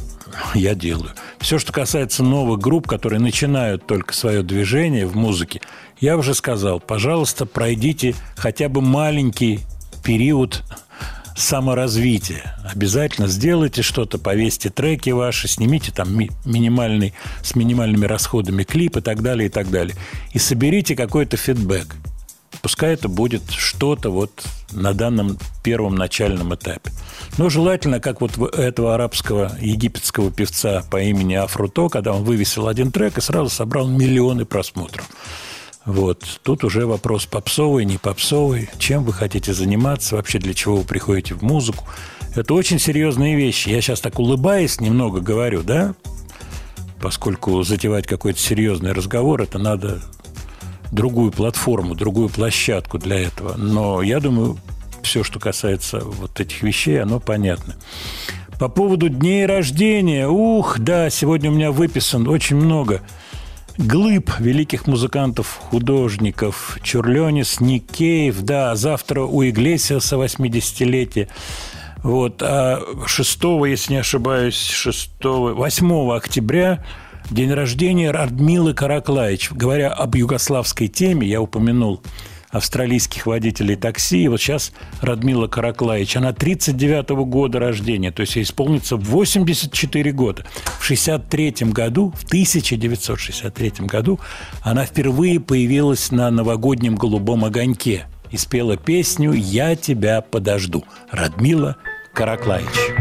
я делаю. Все, что касается новых групп, которые начинают только свое движение в музыке, я уже сказал, пожалуйста, пройдите хотя бы маленький период саморазвития. Обязательно сделайте что-то, повесьте треки ваши, снимите там с минимальными расходами клип и так далее, и так далее. И соберите какой-то фидбэк. Пускай это будет что-то вот на данном первом начальном этапе. Но желательно, как вот этого арабского египетского певца по имени Афруто, когда он вывесил один трек и сразу собрал миллионы просмотров. Вот. Тут уже вопрос попсовый, не попсовый, чем вы хотите заниматься, вообще для чего вы приходите в музыку. Это очень серьезные вещи. Я сейчас так улыбаясь немного говорю, да, поскольку затевать какой-то серьезный разговор, это надо... другую платформу, другую площадку для этого. Но я думаю, все, что касается вот этих вещей, оно понятно. По поводу дней рождения. Да, сегодня у меня выписано очень много глыб великих музыкантов, художников. Чурленис, Никеев, да, завтра у Иглесиаса 80-летие. Вот, а 6, если не ошибаюсь, 8 октября день рождения Радмилы Караклаич. Говоря об югославской теме, я упомянул австралийских водителей такси. И вот сейчас Радмила Караклаич, она 39-го года рождения, то есть ей исполнится 84 года. В 1963 году она впервые появилась на новогоднем «Голубом огоньке» и спела песню «Я тебя подожду». Радмила Караклаич.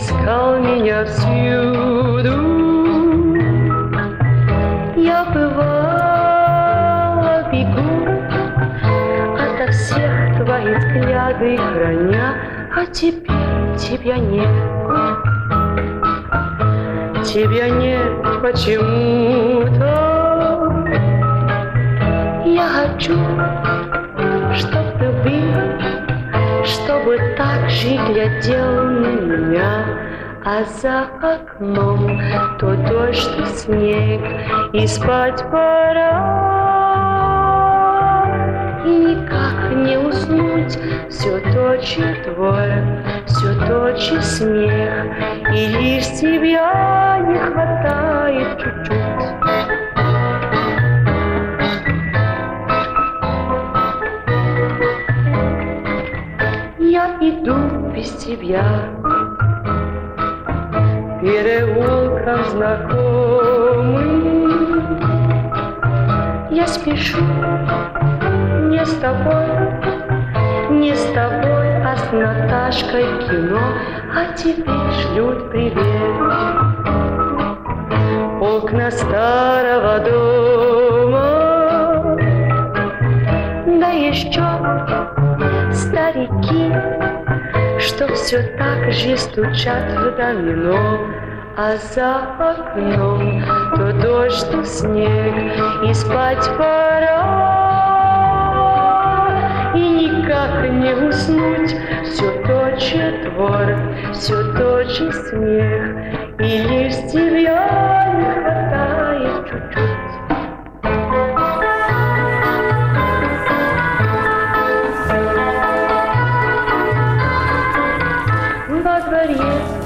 Искал меня всюду, я бывала бегу, ото всех твои взгляды храня, а теперь тебя нет. Тебя нет почему-то. Я хочу, чтоб ты был, чтобы так же глядел на меня. А за окном то дождь, то снег, и спать пора. И никак не уснуть, все точь и твой, все точь и смех, и лишь тебя не хватает чуть-чуть. Я иду без тебя переулком знакомым, я спешу не с тобой, не с тобой, а с Наташкой в кино, а теперь шлют привет. Окна старого дома, да еще старики, что все так же стучат в домино, а за окном то дождь, то снег, и спать пора. И никак не уснуть, все точь и двор, все точь и смех, и лишь тебя не хватает чуть-чуть.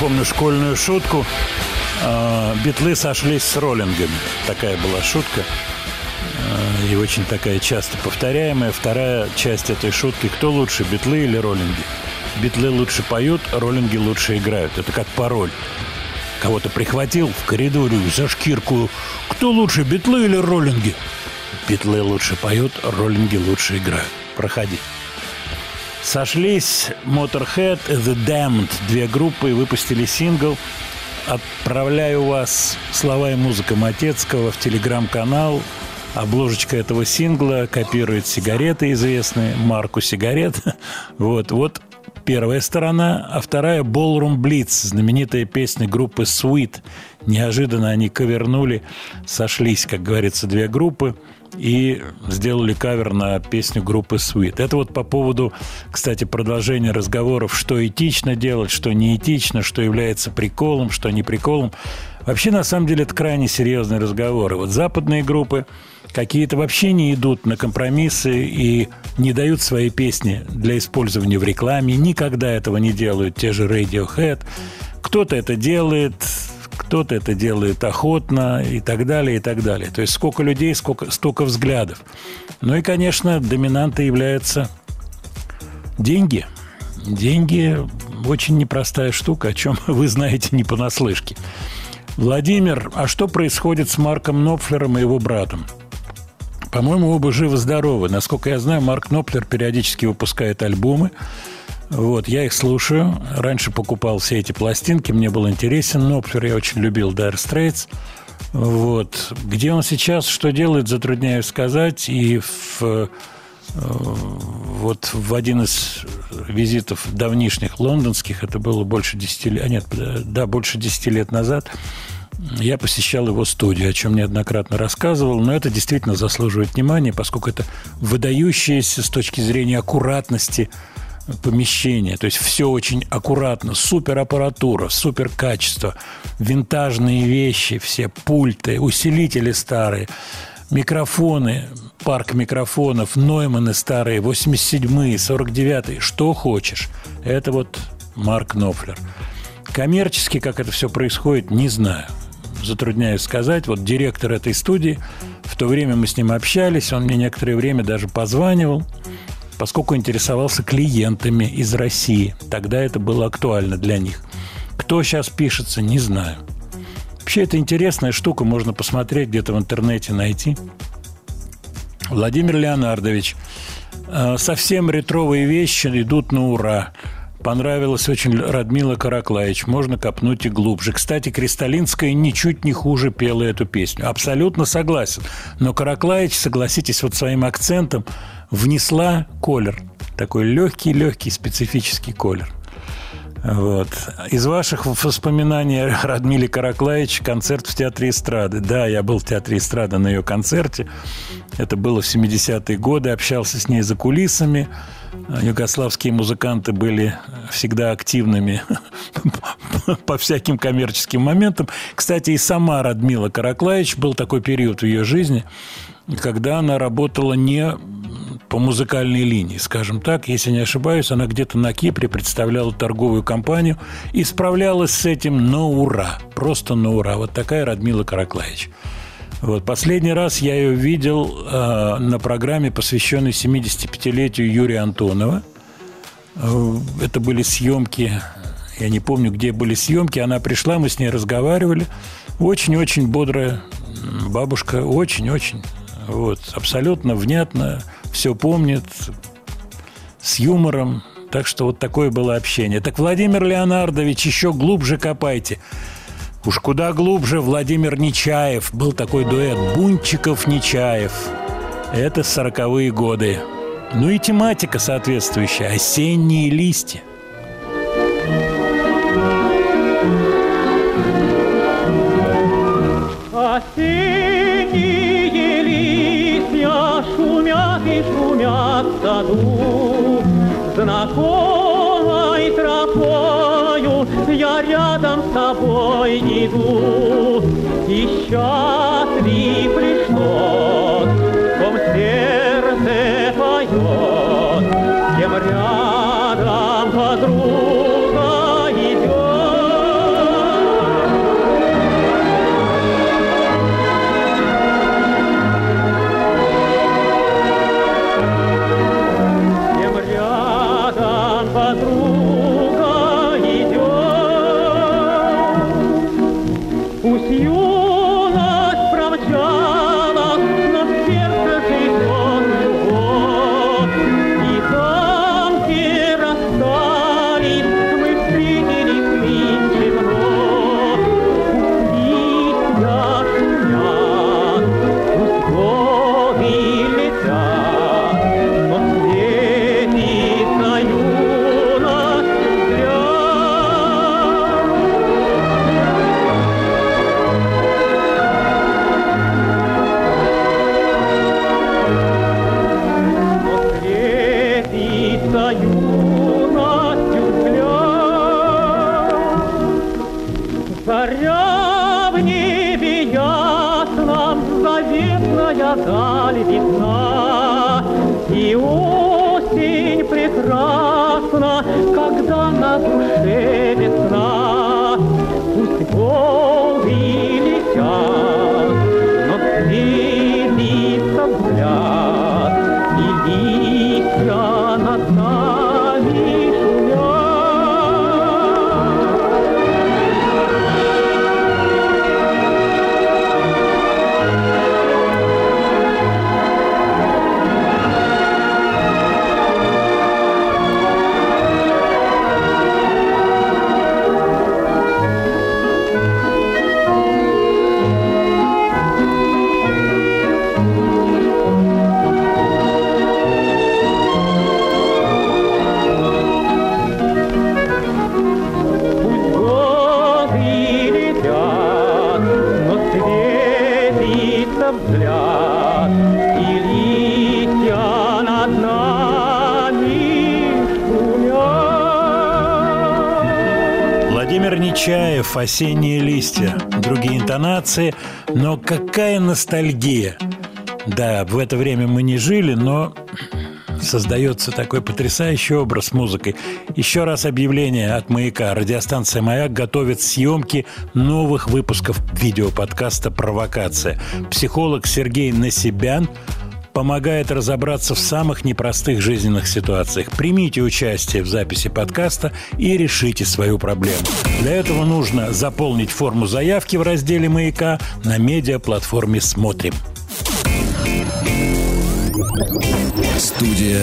Помню школьную шутку. Битлы сошлись с роллингами. Такая была шутка. И очень такая часто повторяемая. Вторая часть этой шутки. Кто лучше, битлы или роллинги? Битлы лучше поют, роллинги лучше играют. Это как пароль. Кого-то прихватил в коридоре за шкирку. Кто лучше, битлы или роллинги? Битлы лучше поют, роллинги лучше играют. Проходи. Сошлись Motorhead и The Damned. Две группы выпустили сингл. Отправляю вас, слова и музыка Матецкого, в телеграм-канал. Обложечка этого сингла копирует сигареты известные, марку сигарет. Вот первая сторона. А вторая – Ballroom Blitz, знаменитая песня группы Sweet. Неожиданно они кавернули. Сошлись, как говорится, две группы и сделали кавер на песню группы Sweet. Это вот по поводу, кстати, продолжения разговоров, что этично делать, что не этично, что является приколом, что не приколом. Вообще, на самом деле, это крайне серьезные разговоры. Вот западные группы какие-то вообще не идут на компромиссы и не дают свои песни для использования в рекламе. Никогда этого не делают. Те же Radiohead. Кто-то это делает охотно и так далее, и так далее. То есть сколько людей, столько взглядов. Ну и, конечно, доминантой являются деньги. Деньги – очень непростая штука, о чем вы знаете не понаслышке. Владимир, а что происходит с Марком Нопфлером и его братом? По-моему, оба живы-здоровы. Насколько я знаю, Марк Нопфлер периодически выпускает альбомы. Я их слушаю. Раньше покупал все эти пластинки. Мне был интересен Нопфлер. Я очень любил Dire Straits. Где он сейчас, что делает, затрудняюсь сказать. И в один из визитов давнишних лондонских, это было больше 10 лет назад, я посещал его студию, о чем неоднократно рассказывал, но это действительно заслуживает внимания, поскольку это выдающееся с точки зрения аккуратности помещение. То есть все очень аккуратно, супер аппаратура, супер качество, винтажные вещи все, пульты, усилители старые, микрофоны. парк микрофонов, Нойманы старые, 87-е, 49-е, что хочешь. Это вот Марк Нопфлер. Коммерчески, как это все происходит, не знаю. Затрудняюсь сказать. Вот директор этой студии, в то время мы с ним общались, он мне некоторое время даже позванивал, поскольку интересовался клиентами из России. Тогда это было актуально для них. Кто сейчас пишется, не знаю. Вообще, это интересная штука, можно посмотреть, где-то в интернете найти. Владимир Леонардович. Совсем ретровые вещи идут на ура. Понравилась очень Радмила Караклаич. Можно копнуть и глубже. Кстати, Кристалинская ничуть не хуже пела эту песню. Абсолютно согласен. Но Караклаич, согласитесь, вот своим акцентом внесла колер. Такой легкий-легкий специфический колер. Вот. Из ваших воспоминаний о Радмиле Караклаич концерт в Театре эстрады. Да, я был в Театре эстрады на ее концерте. Это было в 70-е годы. Общался с ней за кулисами. Югославские музыканты были всегда активными по всяким коммерческим моментам. Кстати, и сама Радмила Караклаич, был такой период в ее жизни, когда она работала не по музыкальной линии, скажем так. Если не ошибаюсь, она где-то на Кипре представляла торговую компанию и справлялась с этим на ура. Просто на ура. Вот такая Радмила Караклаич. Вот. Последний раз я ее видел на программе, посвященной 75-летию Юрия Антонова. Это были съемки, я не помню, где были съемки. Она пришла, мы с ней разговаривали. Очень-очень бодрая бабушка, очень-очень. Вот, абсолютно внятно, все помнит, с юмором. Так что вот такое было общение. Так, Владимир Леонардович, еще глубже копайте. Уж куда глубже. Владимир Нечаев. Был такой дуэт Бунчиков-Нечаев. Это 40-е годы. Ну и тематика соответствующая. Осенние листья. Осенние листья шумят и шумят в саду. Знакомой тропою я рядом с тобой иду. И счастлив лишь тот, в ком сердце поет, с кем рядом подруга идет. С кем рядом подруга. Юность промчалась, но в сердце живет любовь. И там, где расстались, мы встретились нынче вновь. Листья шумят, куски летят, но светится юность земля. Заря в небе ясном, заветная даль видна, и осень прекрасна, когда на душе весна. Пусть голуби летят, но светится взгляд, и листья над нами шумят. Чаев, «Осенние листья». Другие интонации, но какая ностальгия. Да, в это время мы не жили, но создается такой потрясающий образ музыкой. Еще раз объявление от «Маяка». Радиостанция «Маяк» готовит съемки новых выпусков видеоподкаста «Провокация». Психолог Сергей Насибян помогает разобраться в самых непростых жизненных ситуациях. Примите участие в записи подкаста и решите свою проблему. Для этого нужно заполнить форму заявки в разделе «Маяка» на медиаплатформе «Смотрим». Студия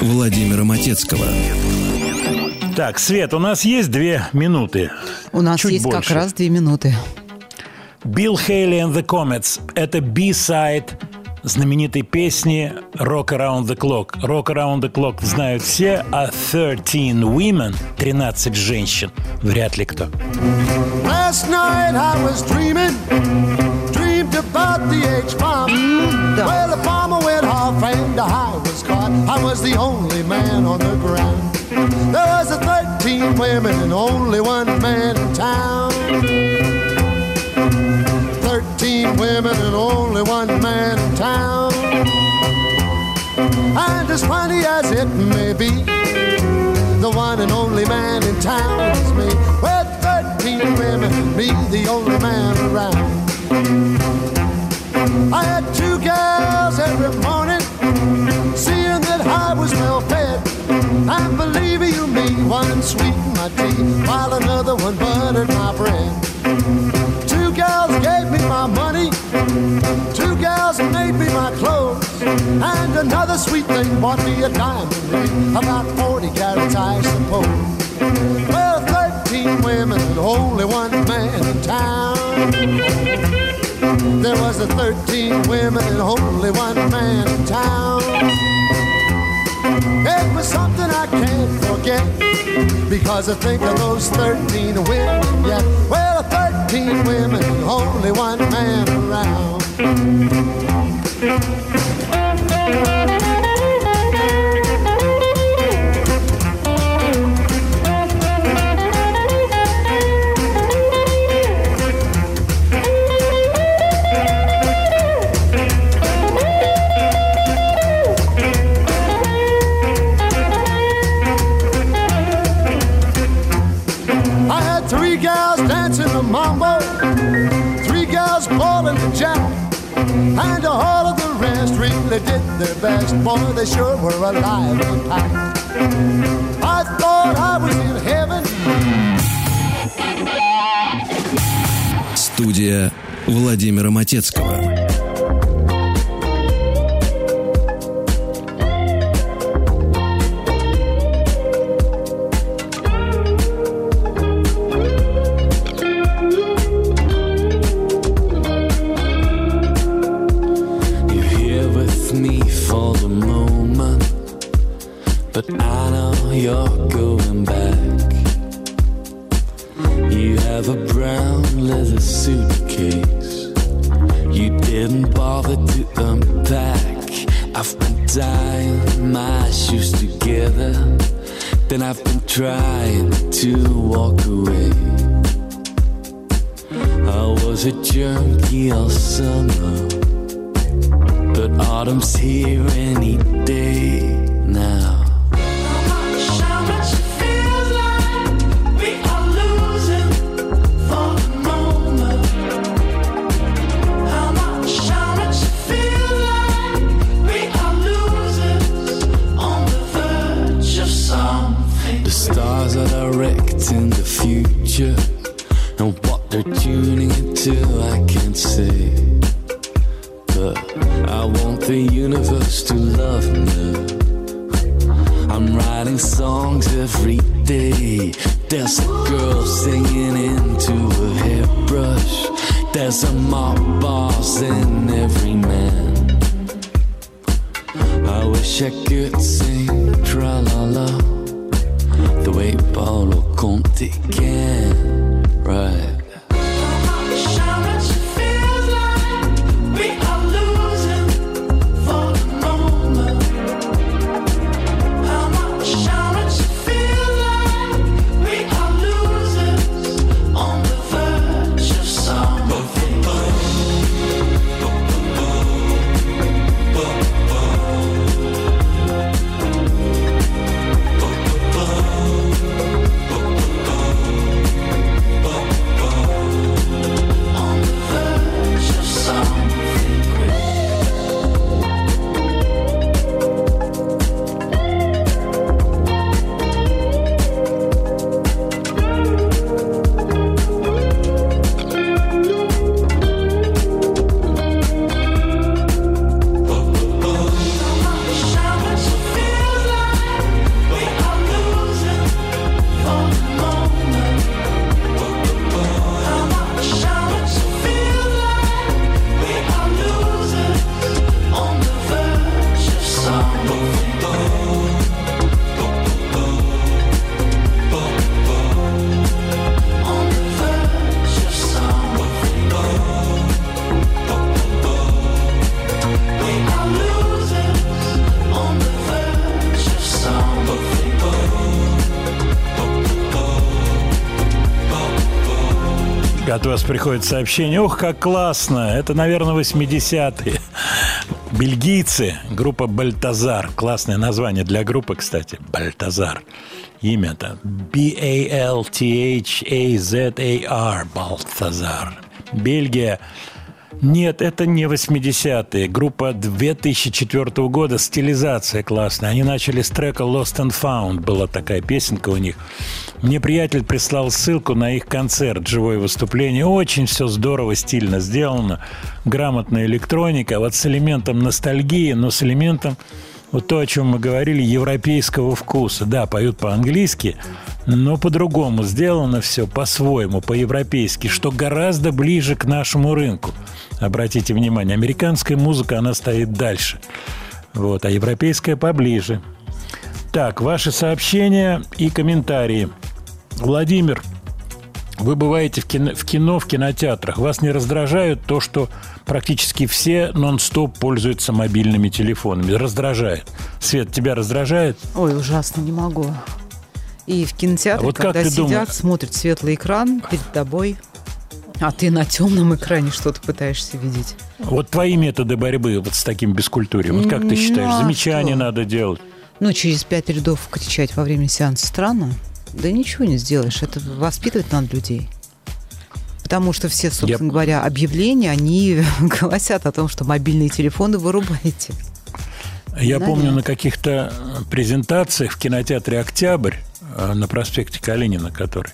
Владимира Матецкого. Так, Свет, у нас есть 2 минуты. У нас чуть есть больше. Как раз 2 минуты. Bill Haley and the Comets – это B-side знаменитой песни «Rock Around the Clock». «Rock Around the Clock» знают все, а «13 Women» – 13 женщин. Вряд ли кто. Women and only one man in town. And as funny as it may be, the one and only man in town is me. With 13 women, me the only man around. I had 2 gals every morning, seeing that I was well fed. And believe you me, one sweetened my tea, while another one buttered my bread. 2 gals gave me my money, 2 gals made me my clothes, and another sweet thing bought me a diamond ring, about 40 carats I suppose. Well, 13 women and only one man in town. There was a 13 women and only one man in town. It was something I can't forget, because I think of those 13 women yet. Well, 13 women, only one man around. I had 3 gals dancing the mambo, 3 gals balling the jack, and all of the rest really did their best. Boy, they sure were alive and packed. I thought I was in heaven. Студия Владимира Матецкого. Trying to walk away. I was a junkie all summer, but autumn's here any day now. От вас приходит сообщение. Ох, как классно! Это, наверное, 80-е. Бельгийцы. Группа «Балтазар». Классное название для группы, кстати. «Балтазар». Имя-то. B-A-L-T-H-A-Z-A-R. «Балтазар». Бельгия. Нет, это не 80-е. Группа 2004 года. Стилизация классная. Они начали с трека «Lost and Found». Была такая песенка у них. Мне приятель прислал ссылку на их концерт, живое выступление. Очень все здорово, стильно сделано. Грамотная электроника. Вот с элементом ностальгии, но с элементом, вот то, о чем мы говорили, европейского вкуса. Да, поют по-английски, но по-другому сделано все, по-своему, по-европейски, что гораздо ближе к нашему рынку. Обратите внимание, американская музыка, она стоит дальше, вот, а европейская поближе. Так, ваши сообщения и комментарии. Владимир, вы бываете в кинотеатрах. Вас не раздражает то, что практически все нон-стоп пользуются мобильными телефонами? Раздражает. Свет, тебя раздражает? Ой, ужасно, не могу. И в кинотеатре, а вот когда сидят, смотрят светлый экран перед тобой, а ты на темном экране что-то пытаешься видеть. Вот твои методы борьбы вот с таким бескультурием, вот как ты считаешь? Замечания надо делать? Ну, через 5 рядов кричать во время сеанса странно. Да ничего не сделаешь. Это воспитывать надо людей. Потому что все, собственно говоря, объявления, они голосят о том, что мобильные телефоны вырубаете. Я помню, на каких-то презентациях в кинотеатре «Октябрь» на проспекте Калинина, который,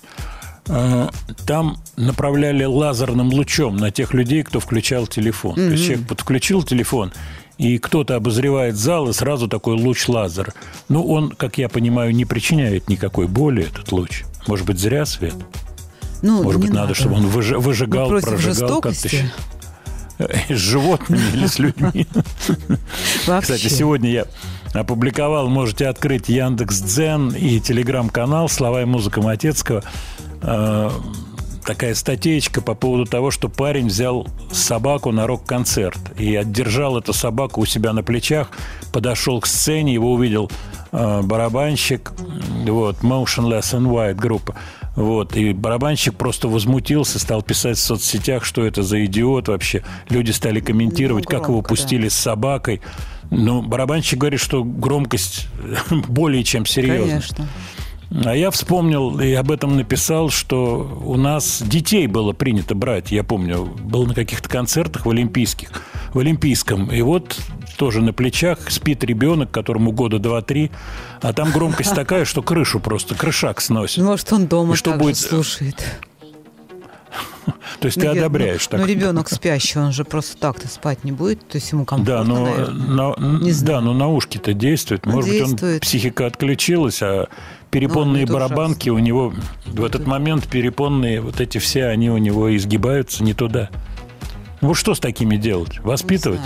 там направляли лазерным лучом на тех людей, кто включал телефон. То есть человек подключил телефон, и кто-то обозревает зал, и сразу такой луч лазера. Ну, он, как я понимаю, не причиняет никакой боли, этот луч. Может быть, зря, Свет? Ну, может быть, надо, чтобы он выжигал, ну, прожигал как-то с животными или с людьми. Кстати, сегодня я опубликовал, можете открыть Яндекс.Дзен и телеграм-канал «Слова и музыка Матецкого». Такая статейка по поводу того, что парень взял собаку на рок-концерт и отдержал эту собаку у себя на плечах, подошел к сцене, его увидел барабанщик, вот, Motionless and White группа, вот, и барабанщик просто возмутился, стал писать в соцсетях, что это за идиот вообще. Люди стали комментировать, ну, громко, как его пустили с собакой. Но барабанщик говорит, что громкость более чем серьезная. Конечно. А я вспомнил и об этом написал, что у нас детей было принято брать, я помню, был на каких-то концертах в Олимпийском, и вот тоже на плечах спит ребенок, которому года 2-3, а там громкость такая, что крышу просто, крышак сносит. Может, он дома также слушает. То есть ты одобряешь так? Ну, ребенок спящий, он же просто так-то спать не будет, то есть ему комфортно, наверное. Да, но наушки-то действуют. Может быть, он психика отключилась, а перепонные барабанки у него... В этот момент перепонные вот эти все, они у него изгибаются не туда. Ну, что с такими делать? Воспитывать?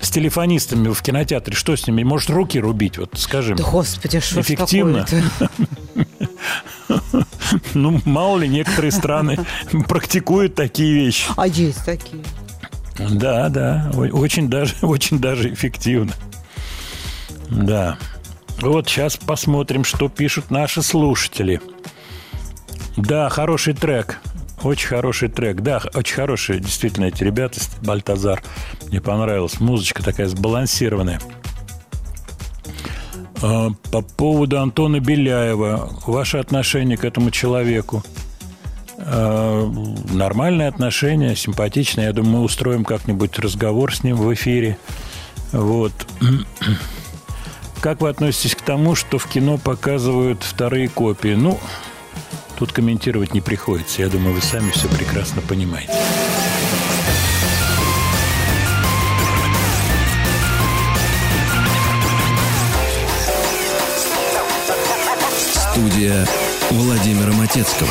С телефонистами в кинотеатре что с ними? Может, руки рубить, вот скажи мне. Да, господи, что ж такое-то? Ну, мало ли, некоторые страны практикуют такие вещи. А есть такие. Да, да, очень даже эффективно. Да. Вот сейчас посмотрим, что пишут наши слушатели. Да, хороший трек. Очень хороший трек. Да, очень хорошие, действительно, эти ребята. «Балтазар». Мне понравилась. Музычка такая сбалансированная. По поводу Антона Беляева. Ваше отношение к этому человеку? Нормальное отношение, симпатичное. Я думаю, мы устроим как-нибудь разговор с ним в эфире. Вот. Как вы относитесь к тому, что в кино показывают вторые копии? Ну, тут комментировать не приходится. Я думаю, вы сами все прекрасно понимаете. Студия Владимира Матецкого.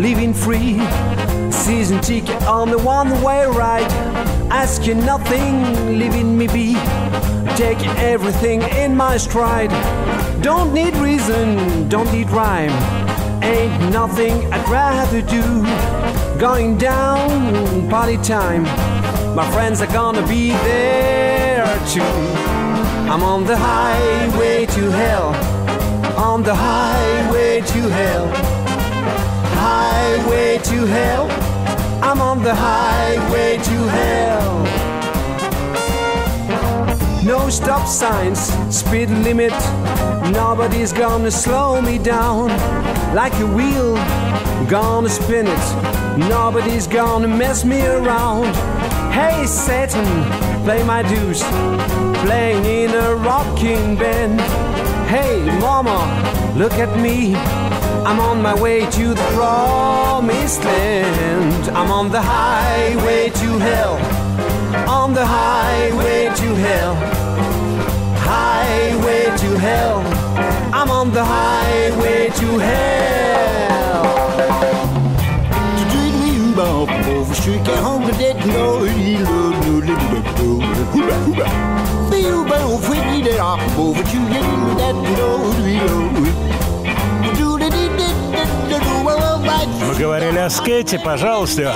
Living living free. Season ticket on the one-way ride. Asking nothing, leaving me be. Taking everything in my stride. Don't need reason, don't need rhyme. Ain't nothing I'd rather do. Going down, party time. My friends are gonna be there too. I'm on the highway to hell. On the highway to hell. Highway to hell. I'm on the highway to hell. No stop signs, speed limit. Nobody's gonna slow me down. Like a wheel, gonna spin it. Nobody's gonna mess me around. Hey Satan, play my dues. Playing in a rocking band. Hey mama, look at me. I'm on my way to the promised land. I'm on the highway to hell. On the highway to hell. Highway to hell. I'm on the highway to hell. Мы говорили о скейте, пожалуйста.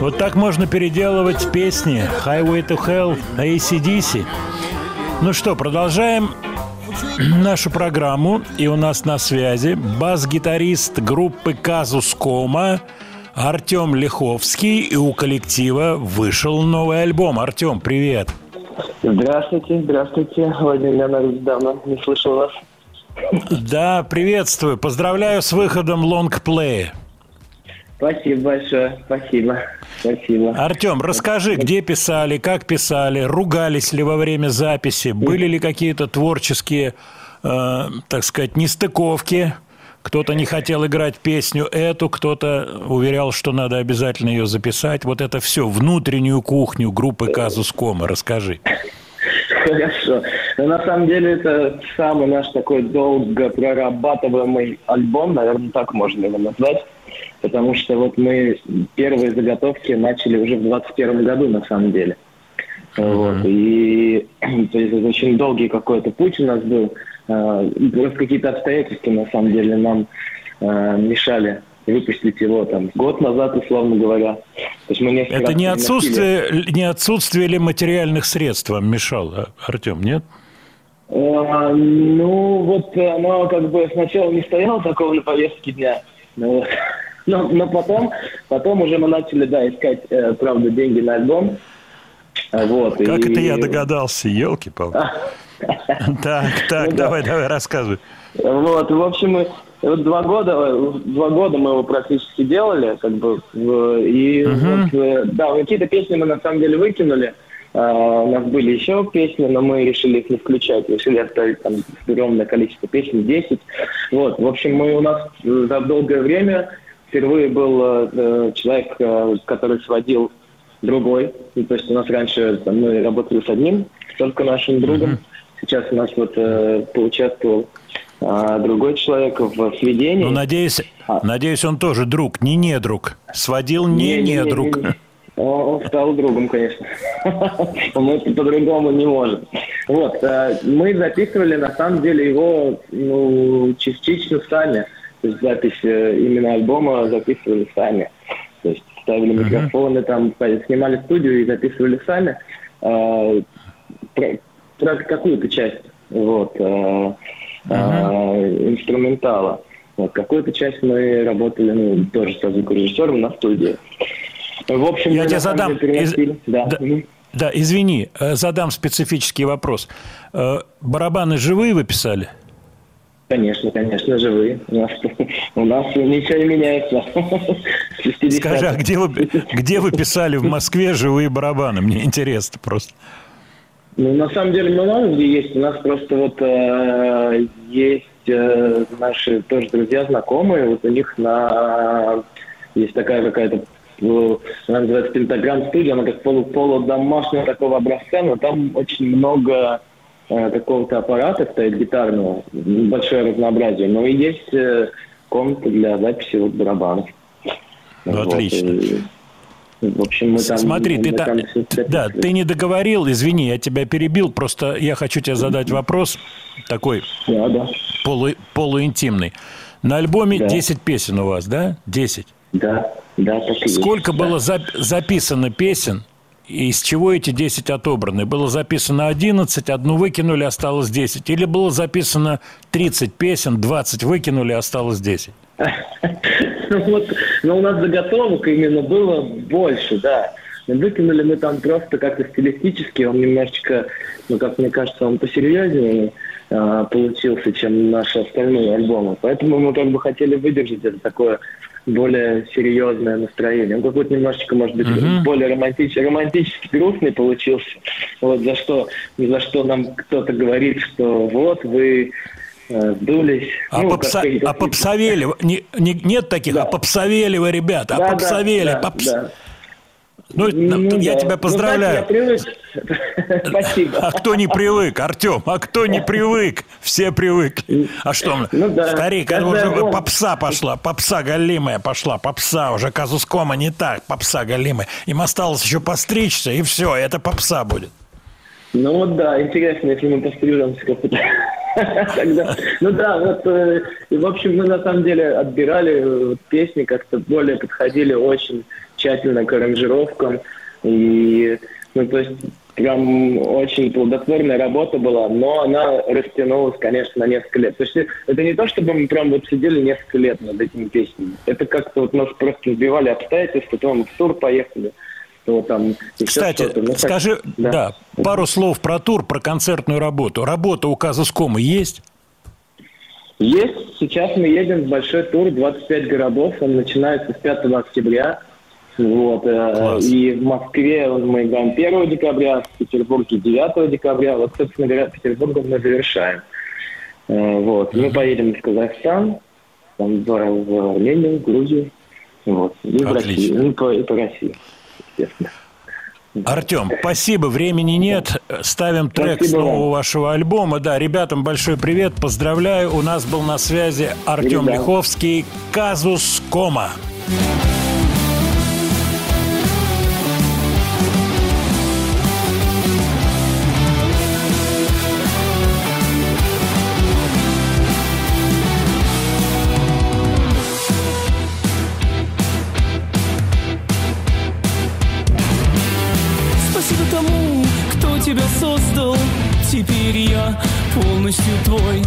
Вот так можно переделывать песни Highway to Hell, AC/DC. Ну что, продолжаем нашу программу. И у нас на связи бас-гитарист группы Казускома Артем Лиховский. И у коллектива вышел новый альбом. Артем, привет. Здравствуйте, здравствуйте. Владимир Леонидович, давно не слышал вас. Да, приветствую. Поздравляю с выходом лонгплея. Спасибо большое, спасибо. Артем, расскажи, где писали, как писали, ругались ли во время записи, были ли какие-то творческие, так сказать, нестыковки? Кто-то не хотел играть песню эту, кто-то уверял, что надо обязательно ее записать. Вот это все, внутреннюю кухню группы Казускома. Расскажи. Хорошо. Но на самом деле это самый наш такой долго прорабатываемый альбом, наверное, так можно его назвать. Потому что вот мы первые заготовки начали уже в 2021 году, на самом деле. Вот. И то есть это очень долгий какой-то путь у нас был. Просто какие-то обстоятельства, на самом деле, нам мешали выпустить его там год назад, условно говоря. То есть мы это не отсутствие ли материальных средств вам мешало, Артем, нет? Ну, вот оно как бы сначала не стояло такого на повестке дня. Вот. Но потом уже мы начали, да, искать, правда, деньги на альбом. Вот, как и... это я догадался, елки-палки. Так, давай, рассказывай. Вот, в общем, мы вот два года мы его практически делали, как бы, и вот, да, какие-то песни мы на самом деле выкинули. У нас были еще песни, но мы решили их не включать, решили оставить там огромное количество песен, 10. Вот, в общем, у нас за долгое время впервые был человек, который сводил другой. То есть у нас раньше там, мы работали с одним, только нашим другом. Сейчас у нас вот поучаствовал другой человек в сведении. Ну, надеюсь, он тоже друг, не недруг. Сводил не недруг. Не. Он стал другом, конечно. Мы по-другому не можем. Вот. Мы записывали, на самом деле, его частично сами. То есть запись именно альбома записывали сами. То есть ставили микрофоны, там снимали студию и записывали сами. Какую-то часть инструментала. Вот, какую-то часть мы работали тоже со звукорежиссером на студии. В общем, я тебе задам... задам специфический вопрос. Барабаны живые вы писали? Конечно, живые. У нас ничего не меняется. Скажи, а где вы писали в Москве живые барабаны? Мне интересно просто. Ну, на самом деле много где есть. У нас просто есть наши тоже друзья, знакомые. Вот у них есть такая какая-то, она называется Пентаграм студия, она как полудомашняя такого образца, но там очень много какого-то аппарата стоит гитарного, большое разнообразие, но и есть комната для записи вот барабанов. Ну, вот. Отлично. В общем, мы там, смотри, ты не договорил, извини, я тебя перебил, просто я хочу тебе задать вопрос такой полуинтимный. На альбоме 10 песен у вас, да? 10? Да. Сколько было записано песен, и из чего эти 10 отобраны? Было записано 11, одну выкинули, осталось 10. Или было записано 30 песен, 20 выкинули, осталось 10? Но у нас заготовок именно было больше, да. Выкинули мы там просто как-то стилистически, он немножечко, как мне кажется, он посерьезнее получился, чем наши остальные альбомы. Поэтому мы как бы хотели выдержать это такое более серьезное настроение. Он какой-то немножечко, может быть, более романтически грустный получился. Вот за что нам кто-то говорит, что вот вы сдулись. Попсовели. Нет таких, попсовели вы, ребята. Я тебя поздравляю. Спасибо. А кто не привык, Артем? А кто не привык? Все привыкли. А что? Старик, уже попса пошла. Попса голимая пошла. Попса уже. Казускома не так. Попса голимая. Им осталось еще постричься, и все. Это попса будет. Интересно, если мы пострижемся как-то. Тогда, в общем, мы на самом деле отбирали песни, как-то более подходили очень тщательно к аранжировкам, и, то есть, прям очень плодотворная работа была, но она растянулась, конечно, на несколько лет. То есть, это не то, чтобы мы прям сидели несколько лет над этими песнями, это как-то нас просто сбивали обстоятельства, потом в тур поехали. Там, кстати, скажи пару слов про тур, про концертную работу. Работа у Казускомы есть? Есть. Сейчас мы едем в большой тур, 25 городов. Он начинается с 5 октября. Вот. Класс. И в Москве мы играем 1 декабря, в Петербурге 9 декабря. Вот, собственно говоря, Петербургом мы завершаем. Вот. Мы поедем в Казахстан, там, в Армению, в Грузию. Вот. И в Россию, и по России. Артем, спасибо, времени нет. Ставим трек с нового вашего альбома. Да, ребятам большой привет, поздравляю. У нас был на связи Артем Лиховский, Казускома. Теперь я полностью твой.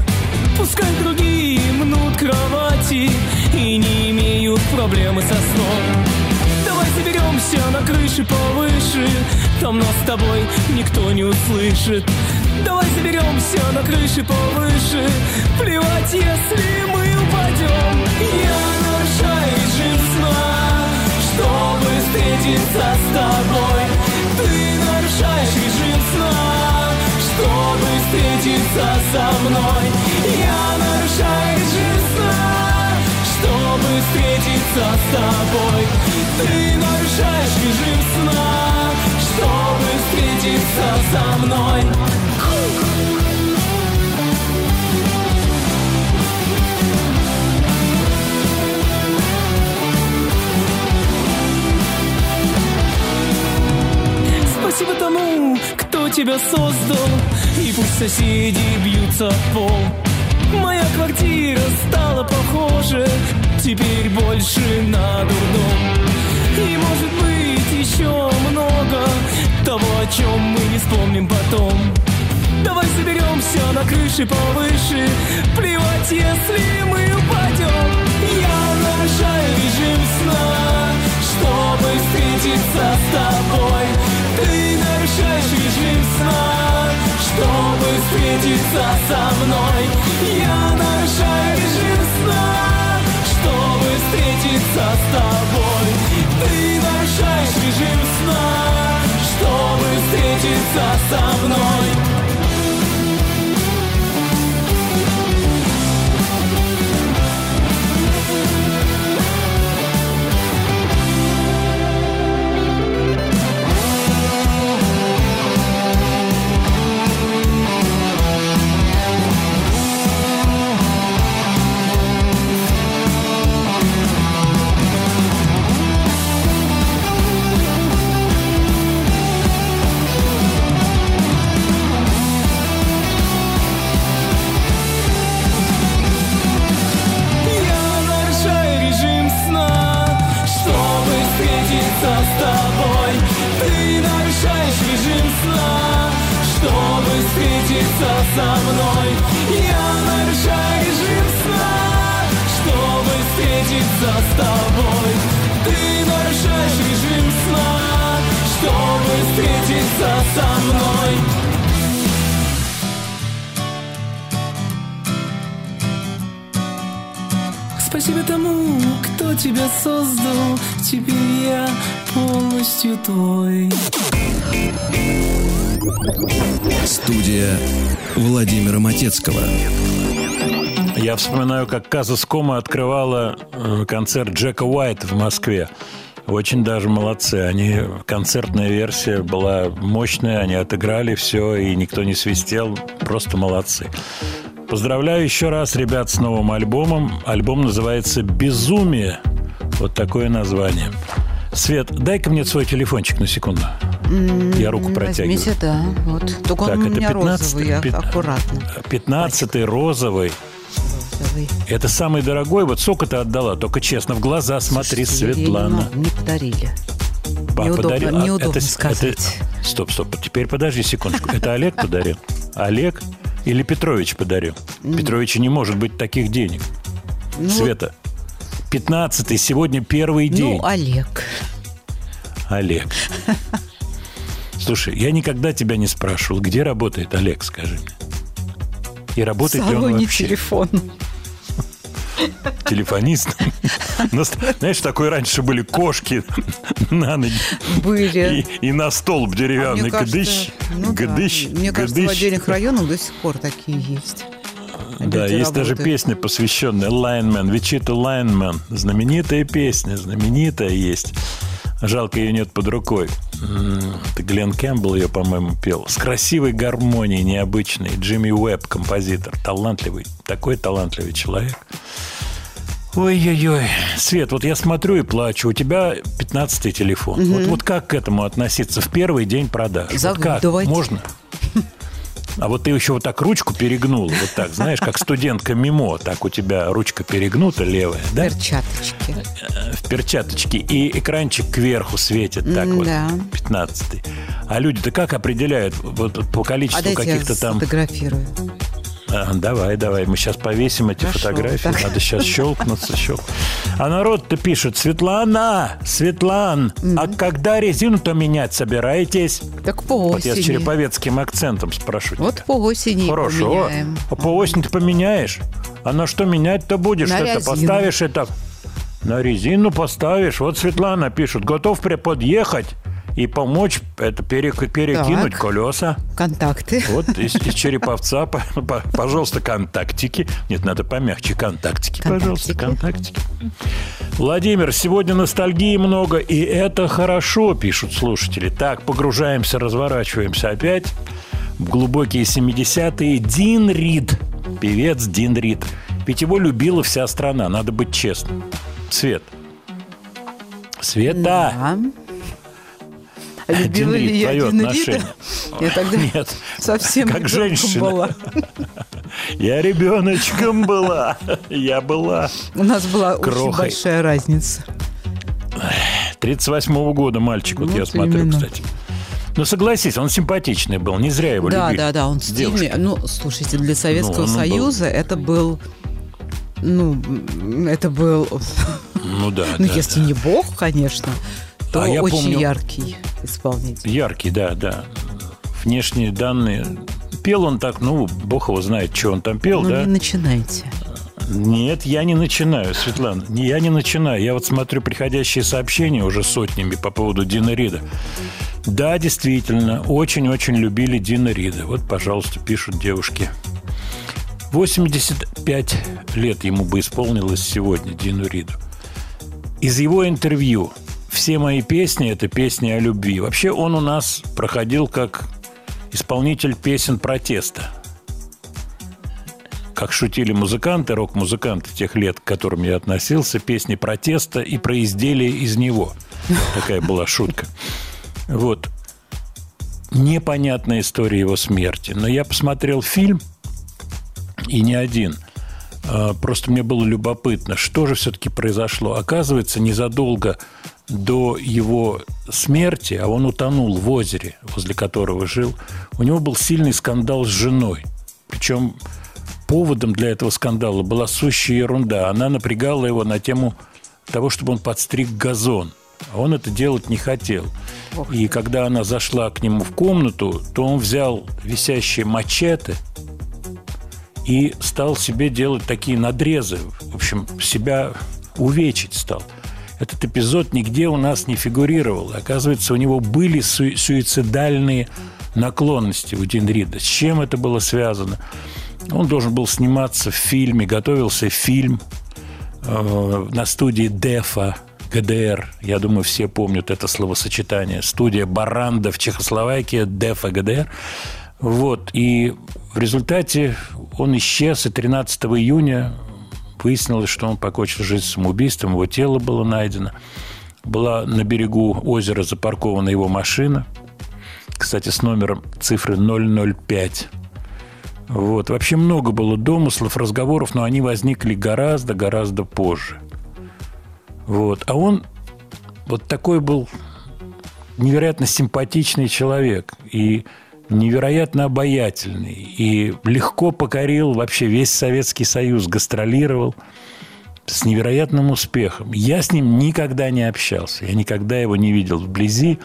Пускай другие мнут кровати и не имеют проблемы со сном. Давай заберемся на крыше повыше, там нас с тобой никто не услышит. Давай заберемся на крыше повыше, плевать, если мы упадем. Я нарушаю жизнь сна, чтобы встретиться с тобой. Ты нарушаешь режим сна, чтобы встретиться со мной. Я нарушаю режим сна, чтобы встретиться с тобой. Ты нарушаешь режим сна, чтобы встретиться со мной. Спасибо тому, кто тебя создал, и пусть соседи бьются в пол. Моя квартира стала похожа теперь больше на дурдом. И может быть еще много того, о чем мы не вспомним потом. Давай заберемся на крыше повыше, плевать, если мы упадем. Я нарушаю режим сна, чтобы встретиться с тобой. Ты нарушаешь режим сна, чтобы встретиться со мной. Я нарушаю режим сна, чтобы встретиться с тобой. Ты нарушаешь режим сна, чтобы встретиться со мной. со мной. Я на ржаве сна, чтобы встретиться с тобой. Ты нарушаешь режим сна, чтобы встретиться со мной. Спасибо тому, кто тебя создал, теперь я полностью твой. Студия Владимира Матецкого. Я вспоминаю, как Казускома открывала концерт Джека Уайта в Москве. Очень даже молодцы. Они, концертная версия была мощная, они отыграли все, и никто не свистел. Просто молодцы. Поздравляю еще раз, ребят, с новым альбомом. Альбом называется «Безумие». Вот такое название. Свет, дай-ка мне свой телефончик на секунду. Я руку протягиваю. Возьмите, да. Вот. Только так, он у меня 15-й, розовый, аккуратно. 15-й розовый. Это самый дорогой. Вот сколько ты отдала? Только честно, в глаза смотри, слушайте, Светлана. Мне подарили. Неудобно сказать. Стоп. Теперь подожди секундочку. Это Олег подарил? Олег? Или Петрович подарил? Петровичу не может быть таких денег. Ну, Света, 15-й, сегодня первый день. Ну, Олег. Слушай, я никогда тебя не спрашивал, где работает Олег, скажи мне. И работает ли он вообще? В салоне телефона. Телефонист. Знаешь, такой раньше были кошки на ноги. Были. И на столб деревянный гдыщ. Мне кажется, в отдельных районах до сих пор такие есть. Да, есть даже песня, посвященная Lineman, Вичита Lineman. Знаменитая песня, знаменитая есть. Жалко, ее нет под рукой. Это Глен Кэмпбелл ее, по-моему, пел. С красивой гармонией, необычной. Джимми Уэбб, композитор. Талантливый. Такой талантливый человек. Ой-ой-ой. Свет, вот я смотрю и плачу. У тебя 15-й телефон. Угу. Вот как к этому относиться в первый день продаж? Как? Можно? А вот ты еще вот так ручку перегнула. Вот так, знаешь, как студентка МИМО. Так у тебя ручка перегнута левая, да? В перчаточке. И экранчик кверху светит. Так вот, 15-й. А люди-то как определяют вот, по количеству каких-то там... Сфотографирую. Давай, мы сейчас повесим эти фотографии. Так. Надо сейчас щелкнуться. А народ-то пишет: Светлан, а когда резину-то менять собираетесь? Так по осени. Вот я с череповецким акцентом спрошу тебя. Вот по осени хорошо. Поменяем. По осени ты поменяешь? А на что менять-то будешь? Что-то поставишь это? На резину поставишь. Вот Светлана пишет: готов подъехать и помочь это перекинуть колеса. Контакты. Вот из Череповца, пожалуйста, контактики. Нет, надо помягче. Контактики. Владимир, сегодня ностальгии много, и это хорошо, пишут слушатели. Так, погружаемся, разворачиваемся опять в глубокие 70-е. Дин Рид, певец Дин Рид. Ведь его любила вся страна, надо быть честным. Света! Да. Любила ли я Дин Рида? Я тогда нет. Совсем как женщина была. Я ребеночком была. Я была. У нас была очень большая разница. 38-го года мальчик, вот я смотрю, кстати. Ну, согласись, он симпатичный был, не зря его любили. Да, он стильный. Ну, слушайте, для Советского Союза это был... Ну, если не бог, конечно... То я очень помню, яркий исполнитель. Яркий. Внешние данные. Пел он так, бог его знает, что он там пел, да? Ну, не начинайте. Нет, я не начинаю, Светлана. Я не начинаю. Я вот смотрю приходящие сообщения уже сотнями по поводу Дина Рида. Да, действительно, очень-очень любили Дина Рида. Вот, пожалуйста, пишут девушки. 85 лет ему бы исполнилось сегодня, Дину Риду. Из его интервью... Все мои песни – это песни о любви. Вообще он у нас проходил как исполнитель песен протеста. Как шутили музыканты, рок-музыканты тех лет, к которым я относился, песни протеста и про изделия из него. Такая была шутка. Вот. Непонятная история его смерти. Но я посмотрел фильм, и не один. Просто мне было любопытно, что же все-таки произошло. Оказывается, незадолго до его смерти, а он утонул в озере, возле которого жил, у него был сильный скандал с женой. Причем поводом для этого скандала была сущая ерунда. Она напрягала его на тему того, чтобы он подстриг газон. А он это делать не хотел. И когда она зашла к нему в комнату, то он взял висящие мачете и стал себе делать такие надрезы. В общем, себя увечить стал. Этот эпизод нигде у нас не фигурировал. Оказывается, у него были суицидальные наклонности у Дин Рида. С чем это было связано? Он должен был сниматься в фильме, готовился фильм на студии ДЭФа, ГДР. Я думаю, все помнят это словосочетание. Студия Баранда в Чехословакии, ДЭФа, ГДР. Вот. И в результате он исчез, и 13 июня выяснилось, что он покончил жизнь самоубийством, его тело было найдено. Была на берегу озера запаркована его машина. Кстати, с номером цифры 005. Вот. Вообще много было домыслов, разговоров, но они возникли гораздо позже. Вот. А он вот такой был невероятно симпатичный человек и невероятно обаятельный. И легко покорил вообще весь Советский Союз, гастролировал с невероятным успехом. Я с ним никогда не общался, я никогда его не видел вблизи.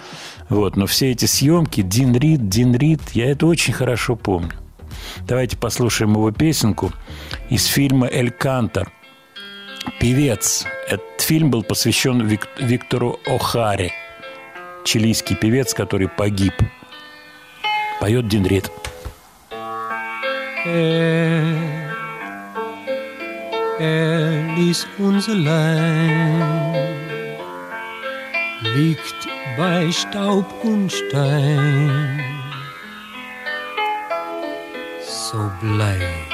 Вот. Но все эти съемки, Дин Рид, я это очень хорошо помню. Давайте послушаем его песенку из фильма «Эль Кантор». Певец. Этот фильм был посвящен Виктору Охаре, чилийский певец, который погиб. Поет Дин Рид. Er ließ uns allein, liegt bei Staub und Stein, so bleich.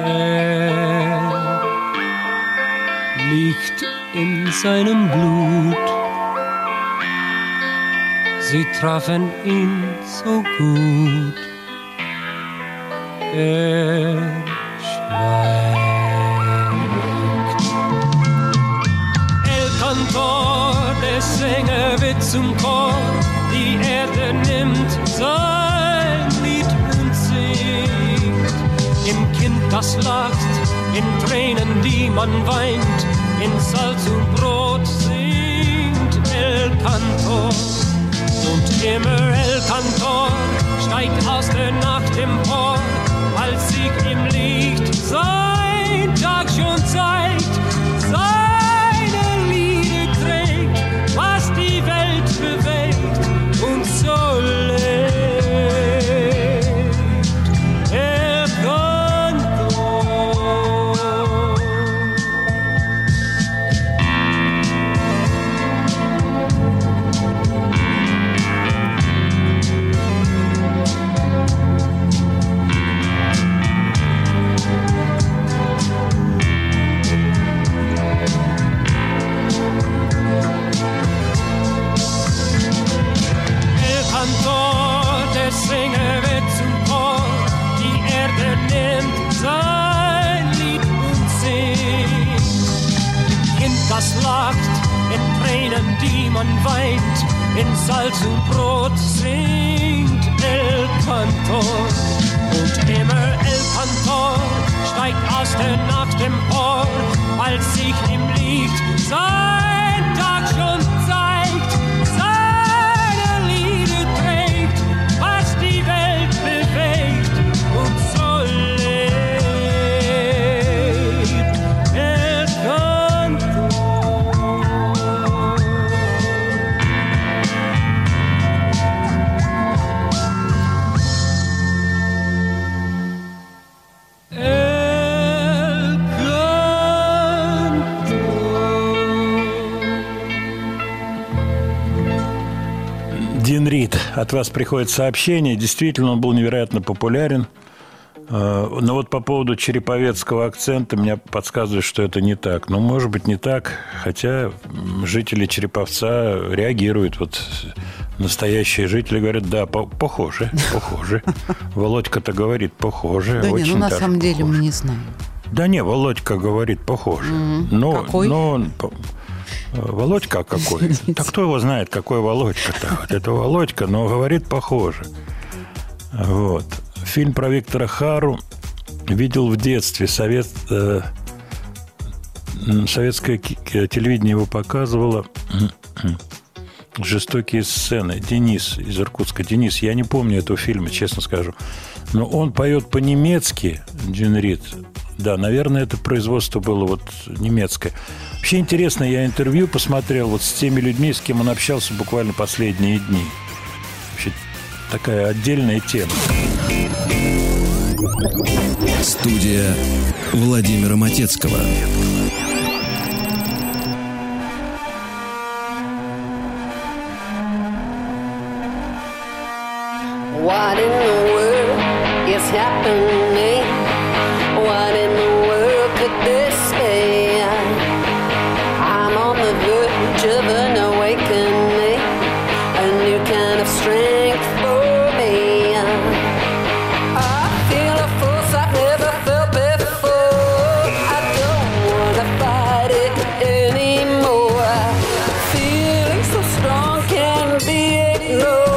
Er liegt in seinem Blut. Sie trafen ihn so gut. Er schweigt. El Cantor, der Sänger wird zum Chor. Die Erde nimmt sein Lied und singt. Im Kind, das lacht, in Tränen, die man weint, in Salz und Brot singt El Cantor. Und immer El Cantor steigt aus der Nacht empor, als Sieg im Licht sein Tag schon zeigt, seine Liebe trägt, was die Welt bewegt und so lebt El Cantor. Sänger wird zum Chor, die Erde nimmt sein Lied und singt. Im Kind, das lacht, in Tränen, die man weint, in Salz und Brot singt El Cantor. Und immer El Cantor steigt aus der Nacht empor, als sich im Licht sein Tag schon zeigt. Дин Рид, от вас приходит сообщение. Действительно, он был невероятно популярен. Но вот по поводу череповецкого акцента меня подсказывает, что это не так. Но, может быть, не так, хотя жители Череповца реагируют. Вот настоящие жители говорят, да, похоже. Володька-то говорит, похоже. Да нет, ну на самом деле мы не знаем. Да не, Володька говорит, похоже. Какой? Володька какой-то. Да кто его знает, какой Володька-то? Вот это Володька, но говорит похоже. Вот. Фильм про Виктора Хару видел в детстве. Советское телевидение его показывало. Жестокие сцены. Денис из Иркутска. Денис, я не помню этого фильма, честно скажу. Но он поет по-немецки, Дин Рид. Да, наверное, это производство было вот немецкое. Вообще интересно, я интервью посмотрел вот с теми людьми, с кем он общался буквально последние дни. Вообще такая отдельная тема. Студия Владимира Матецкого. What in the world is happening? What in the world could this be? I'm on the verge of an awakening, a new kind of strength for me. I feel a force I've never felt before. I don't want to fight it anymore. Feeling so strong can be ignored.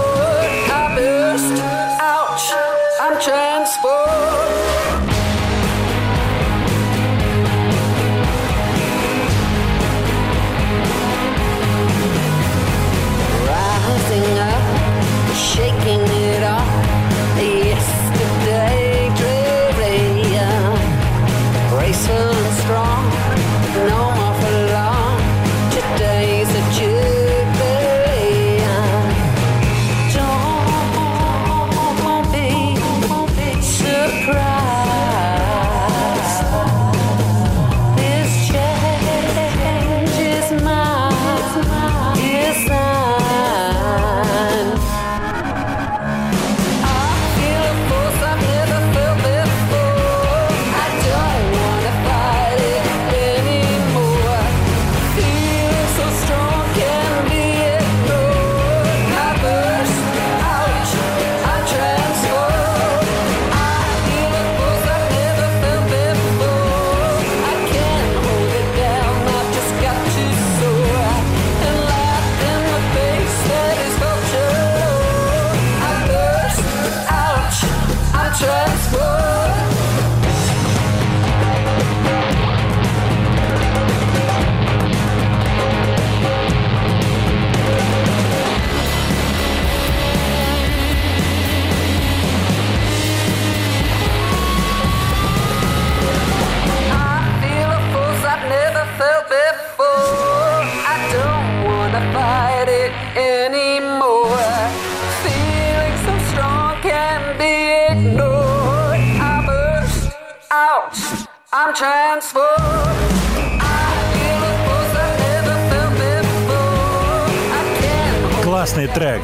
Классный трек,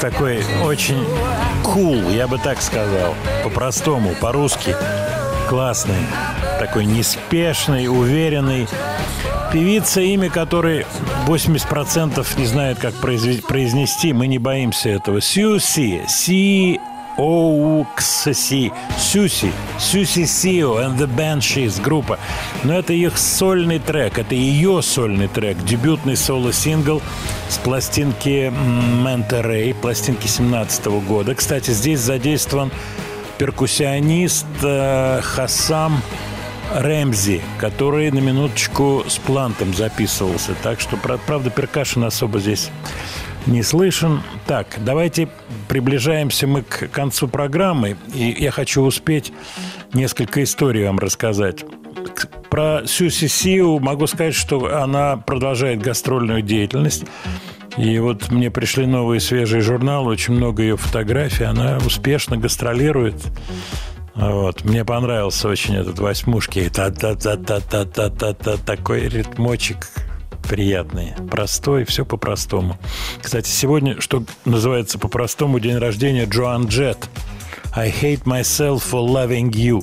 такой очень cool, я бы так сказал, по-простому, по-русски. Классный, такой неспешный, уверенный. Певица, имя которой 80% не знают, как произнести, мы не боимся этого. Сьюзи Сиу. Сьюзи Сиу and the Banshees группа. Но это их сольный трек, это ее сольный трек, дебютный соло-сингл с пластинки Manta Ray, пластинки 2017 года. Кстати, здесь задействован перкуссионист Хасам Рэмзи, который на минуточку с Плантом записывался. Так что, правда, перкашен особо здесь не слышен. Так, давайте приближаемся мы к концу программы. И я хочу успеть несколько историй вам рассказать. Про Сьюзи Сиу могу сказать, что она продолжает гастрольную деятельность. И вот мне пришли новые свежие журналы, очень много ее фотографий. Она успешно гастролирует. Вот. Мне понравился очень этот восьмушки. Такой ритмочек приятный, простой, все по-простому. Кстати, сегодня, что называется по-простому, день рождения Джоан Джет. I hate myself for loving you.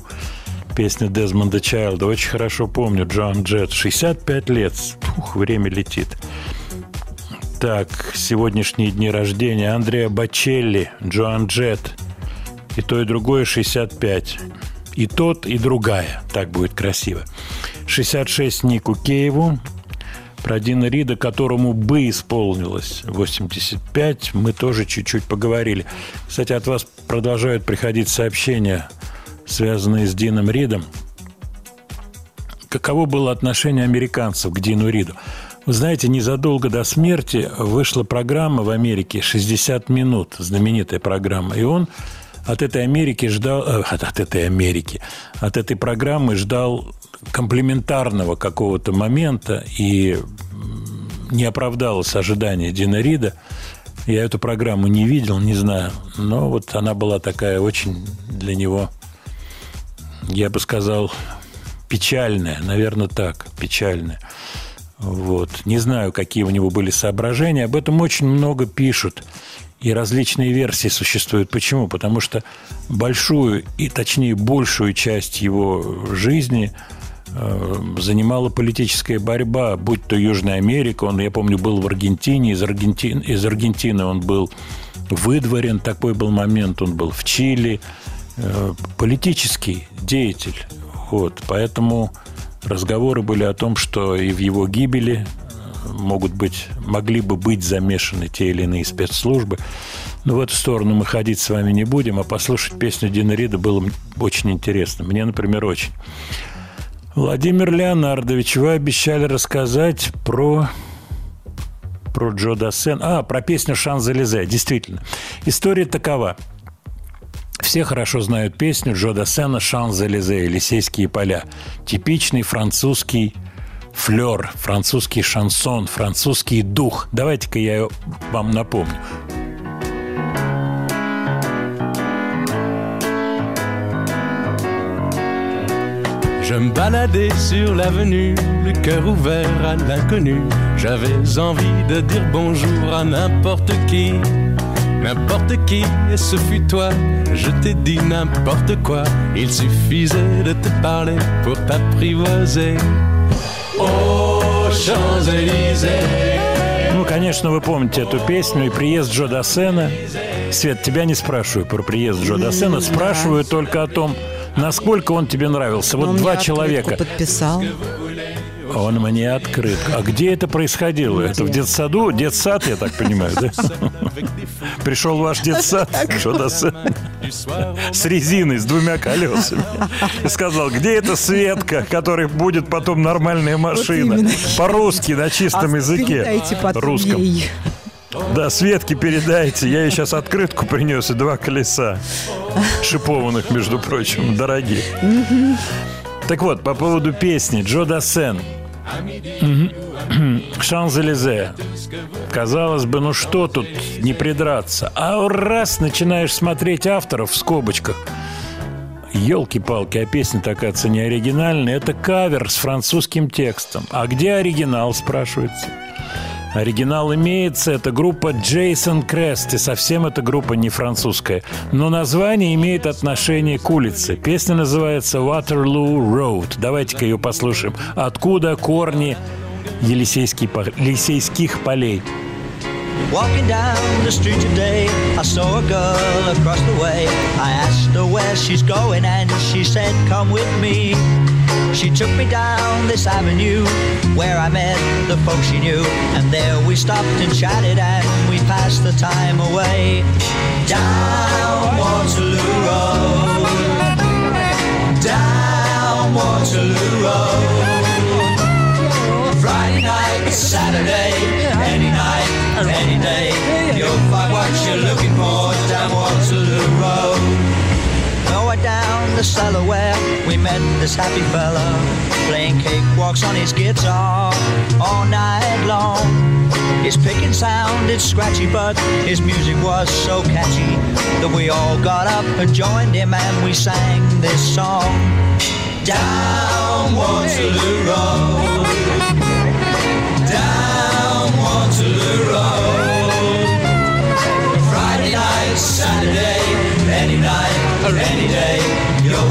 Песня Дезмонда Чайлда. Очень хорошо помню Джоан Джет. 65 лет. Ух, время летит. Так, сегодняшние дни рождения. Андреа Бочелли, Джоан Джет. И то, и другое 65. И тот, и другая. Так будет красиво. 66 Нику Кейву. Про Дина Рида, которому бы исполнилось 85, мы тоже чуть-чуть поговорили. Кстати, от вас продолжают приходить сообщения, связанные с Дином Ридом. Каково было отношение американцев к Дину Риду? Вы знаете, незадолго до смерти вышла программа в Америке «60 минут», знаменитая программа, и он от этой Америки ждал, от этой программы ждал комплементарного какого-то момента, и не оправдалось ожидание Дина Рида. Я эту программу не видел, не знаю, но вот она была такая очень для него, я бы сказал, печальная, наверное, так, печальная. Вот. Не знаю, какие у него были соображения. Об этом очень много пишут, и различные версии существуют. Почему? Потому что большую, и точнее большую часть его жизни занимала политическая борьба, будь то Южная Америка. Он, я помню, был в Аргентине, из Аргентины он был выдворен, такой был момент, он был в Чили. Политический деятель. Вот, поэтому разговоры были о том, что и в его гибели могли бы быть замешаны те или иные спецслужбы. Но в эту сторону мы ходить с вами не будем, а послушать песню Дина Рида было очень интересно. Мне, например, очень. Владимир Леонардович, вы обещали рассказать про Джо Дассен. Про песню «Шанс-Элизе». Действительно. История такова. Все хорошо знают песню Джо Дассена «Шанс-Элизе», «Елисейские поля». Типичный французский флер, французский шансон, французский дух. Давайте-ка я ее вам напомню. Je me baladais sur l'avenue, le cœur ouvert à l'inconnu. J'avais envie de dire bonjour à n'importe qui. N'importe qui, et ce fut toi, je t'ai dit n'importe quoi. Il suffisait de te parler pour t'apprivoiser. О, Champs-Élysées. Ну, конечно, вы помните эту песню и приезд Джо Дассена. Свет, тебя не спрашиваю про приезд Джо Дассена, спрашиваю только о том, насколько он тебе нравился. Вот два человека. Он мне открытку подписал. Он мне открыт. А где это происходило? Где? Это в детсаду? Детсад, я так понимаю, да? Пришел ваш детсад с резиной, с двумя колесами. И сказал, где эта Светка, которой будет потом нормальная машина? По-русски, на чистом языке. Русском. Да, Светке передайте. Я ей сейчас открытку принес и два колеса. Шипованных, между прочим, дорогих. Так вот, по поводу песни Джо Дассен «Шанс-Элизе». Казалось бы, ну что тут не придраться? А раз начинаешь смотреть авторов в скобочках, елки-палки, а песня такая не оригинальная. Это кавер с французским текстом. А где оригинал, спрашивается? Оригинал имеется, это группа Джейсон Крест, и совсем эта группа не французская. Но название имеет отношение к улице. Песня называется «Waterloo Road». Давайте-ка ее послушаем. Откуда корни Елисейских полей? Walking down the street today, I saw a girl across the way. I asked her where she's going and she said, come with me. She took me down this avenue where I met the folks she knew. And there we stopped and chatted and we passed the time away. Down Waterloo Road. Down Waterloo Road. Friday night, Saturday, any night. Any day, you'll find what you're looking for down Waterloo Road. Nowhere down the cellar where we met this happy fella, playing cakewalks on his guitar all night long. His picking sounded scratchy, but his music was so catchy that we all got up and joined him and we sang this song. Down Waterloo Road. Down Waterloo Road. Saturday, any night, or any day, you'll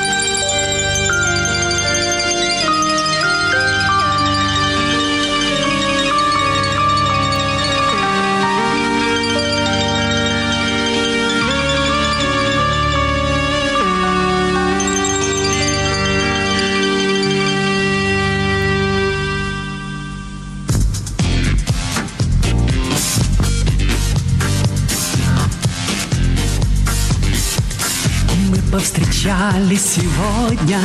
повстречались сегодня,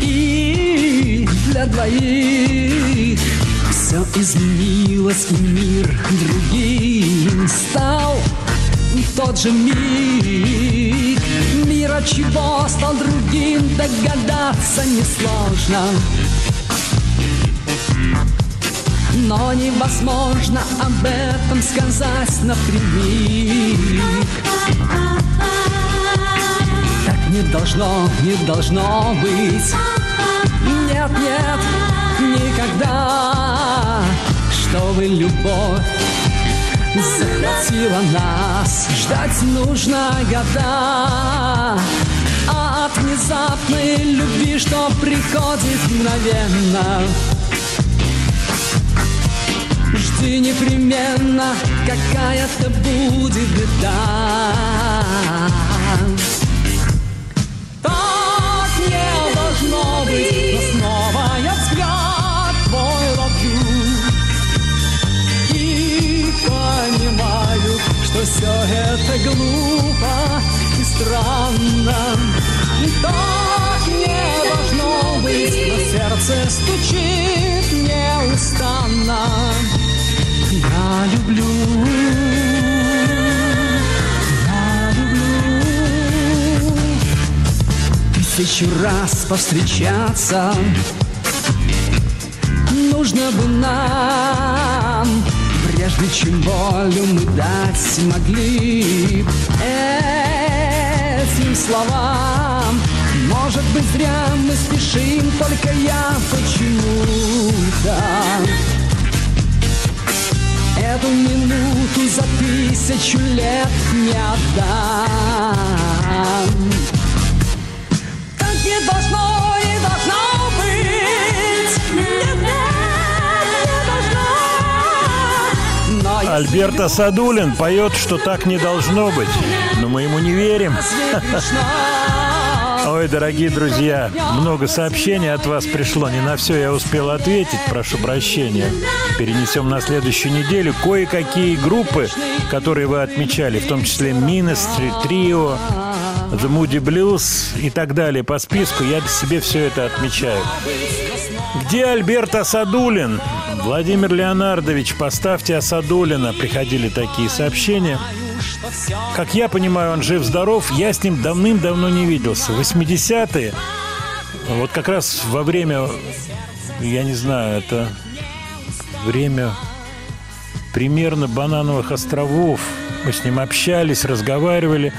и для двоих все изменилось, и мир другим стал в тот же миг. Мир от чего стал другим, догадаться несложно, но невозможно об этом сказать напрямик. Так не должно быть. Нет, нет, никогда. Чтобы любовь захватила нас, ждать нужно года. А от внезапной любви, что приходит мгновенно, жди непременно, какая-то будет беда. Так не должно быть, но снова я взгляд твой ловлю и понимаю, что все это глупо и странно. Так не должно быть, но сердце стучит неустанно. Я люблю, я люблю. Тысячу раз повстречаться нужно бы нам, прежде чем волю мы дать могли этим словам. Может быть, зря мы спешим, только я почему-то эту минуту за 1000 лет не отдам. Так не должно быть. Нет, нет, не должно. Но Альберт Асадуллин поет, что так не должно быть, но мы ему не верим. Ой, дорогие друзья, много сообщений от вас пришло. Не на все я успел ответить, прошу прощения. Перенесем на следующую неделю кое-какие группы, которые вы отмечали, в том числе Ministry, Trio, The Moody Blues и так далее. По списку я себе все это отмечаю. Где Альберт Асадуллин? Владимир Леонардович, поставьте Асадуллина. Приходили такие сообщения. Как я понимаю, он жив-здоров. Я с ним давным-давно не виделся. 80-е, вот как раз во время, я не знаю, это время примерно Банановых островов. Мы с ним общались, разговаривали.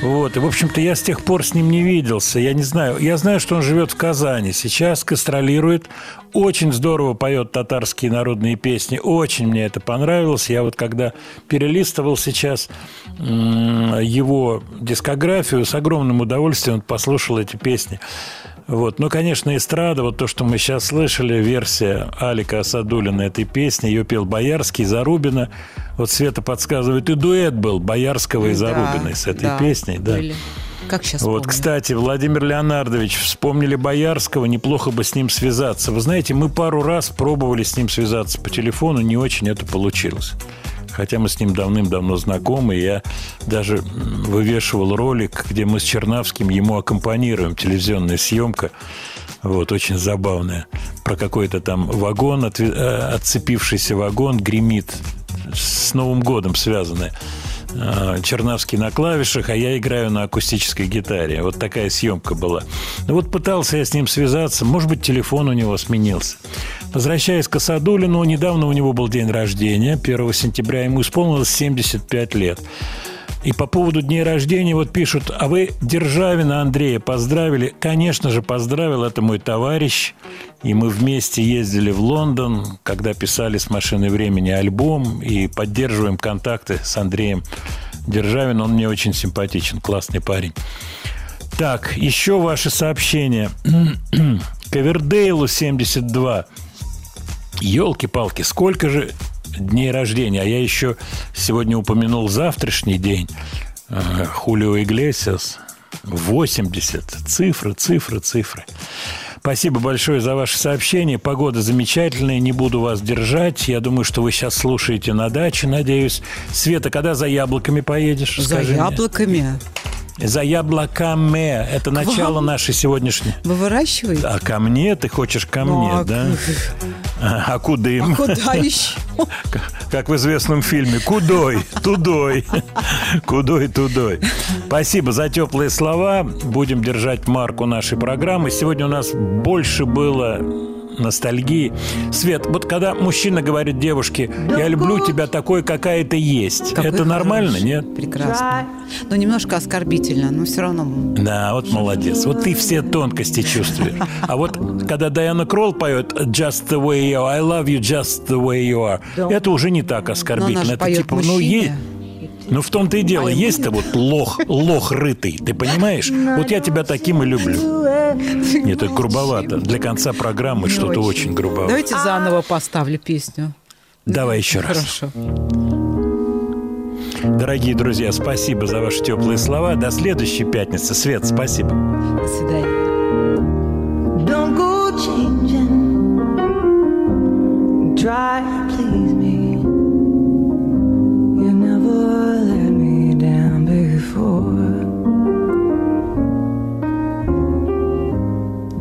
Вот. И, в общем-то, я с тех пор с ним не виделся. Я не знаю. Я знаю, что он живет в Казани. Сейчас гастролирует. Очень здорово поет татарские народные песни. Очень мне это понравилось. Я вот когда перелистывал сейчас его дискографию, с огромным удовольствием послушал эти песни. Вот. Ну, конечно, эстрада, вот то, что мы сейчас слышали, версия Алика Асадуллина этой песни, ее пел Боярский, Зарубина. Вот Света подсказывает, и дуэт был Боярского и Зарубиной, да, с этой, да, песней. Да. Как сейчас вот, помню. Кстати, Владимир Леонардович, вспомнили Боярского, неплохо бы с ним связаться. Вы знаете, мы пару раз пробовали с ним связаться по телефону, не очень это получилось. Хотя мы с ним давным-давно знакомы. Я даже вывешивал ролик, где мы с Чернавским ему аккомпанируем. Телевизионная съемка, вот, очень забавная. Про какой-то там вагон, отцепившийся вагон, гремит. С Новым годом связаны. Чернавский на клавишах, а я играю на акустической гитаре. Вот такая съемка была. Ну вот пытался я с ним связаться. Может быть, телефон у него сменился. Возвращаясь к Асадуллину, недавно у него был день рождения. 1 сентября ему исполнилось 75 лет. И по поводу дней рождения вот пишут: а вы Державина Андрея поздравили? Конечно же, поздравил. Это мой товарищ. И мы вместе ездили в Лондон, когда писали с «Машиной времени» альбом. И поддерживаем контакты с Андреем Державиным. Он мне очень симпатичен. Классный парень. Так, еще ваши сообщения. Ковердейлу 72. Елки-палки, сколько же дней рождения. А я еще сегодня упомянул завтрашний день. Хулио Иглесиас. 80. Цифры, цифры, цифры. Спасибо большое за ваши сообщения. Погода замечательная. Не буду вас держать. Я думаю, что вы сейчас слушаете на даче, надеюсь. Света, когда за яблоками поедешь? За яблоками? За яблоками. Это начало нашей сегодняшней. Вы выращиваете? А ко мне? Ты хочешь ко мне, да? А кудым? А куда еще? Как в известном фильме. Кудой, тудой. Кудой, тудой. Спасибо за теплые слова. Будем держать марку нашей программы. Сегодня у нас больше было... ностальгии. Свет, вот когда мужчина говорит девушке: я люблю тебя такой, какая ты есть, какой это нормально, хороший. Нет? Прекрасно. Да. Но немножко оскорбительно, но все равно. Да, вот молодец. Вот ты все тонкости чувствуешь. А вот когда Дайана Кролл поет Just the way you are, I love you just the way you are, да. Это уже не так оскорбительно. Это типа, мужчине. Ну ей. Ну в том-то и дело, есть-то вот лох рытый, ты понимаешь? Вот я тебя таким и люблю. Нет, это грубовато. Для конца программы что-то очень грубовато. Давайте заново поставлю песню. Давай еще раз. Хорошо. Дорогие друзья, спасибо за ваши теплые слова. До следующей пятницы. Свет, спасибо. До свидания. Don't go changing. Try to please me. You never let me down before.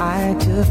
I took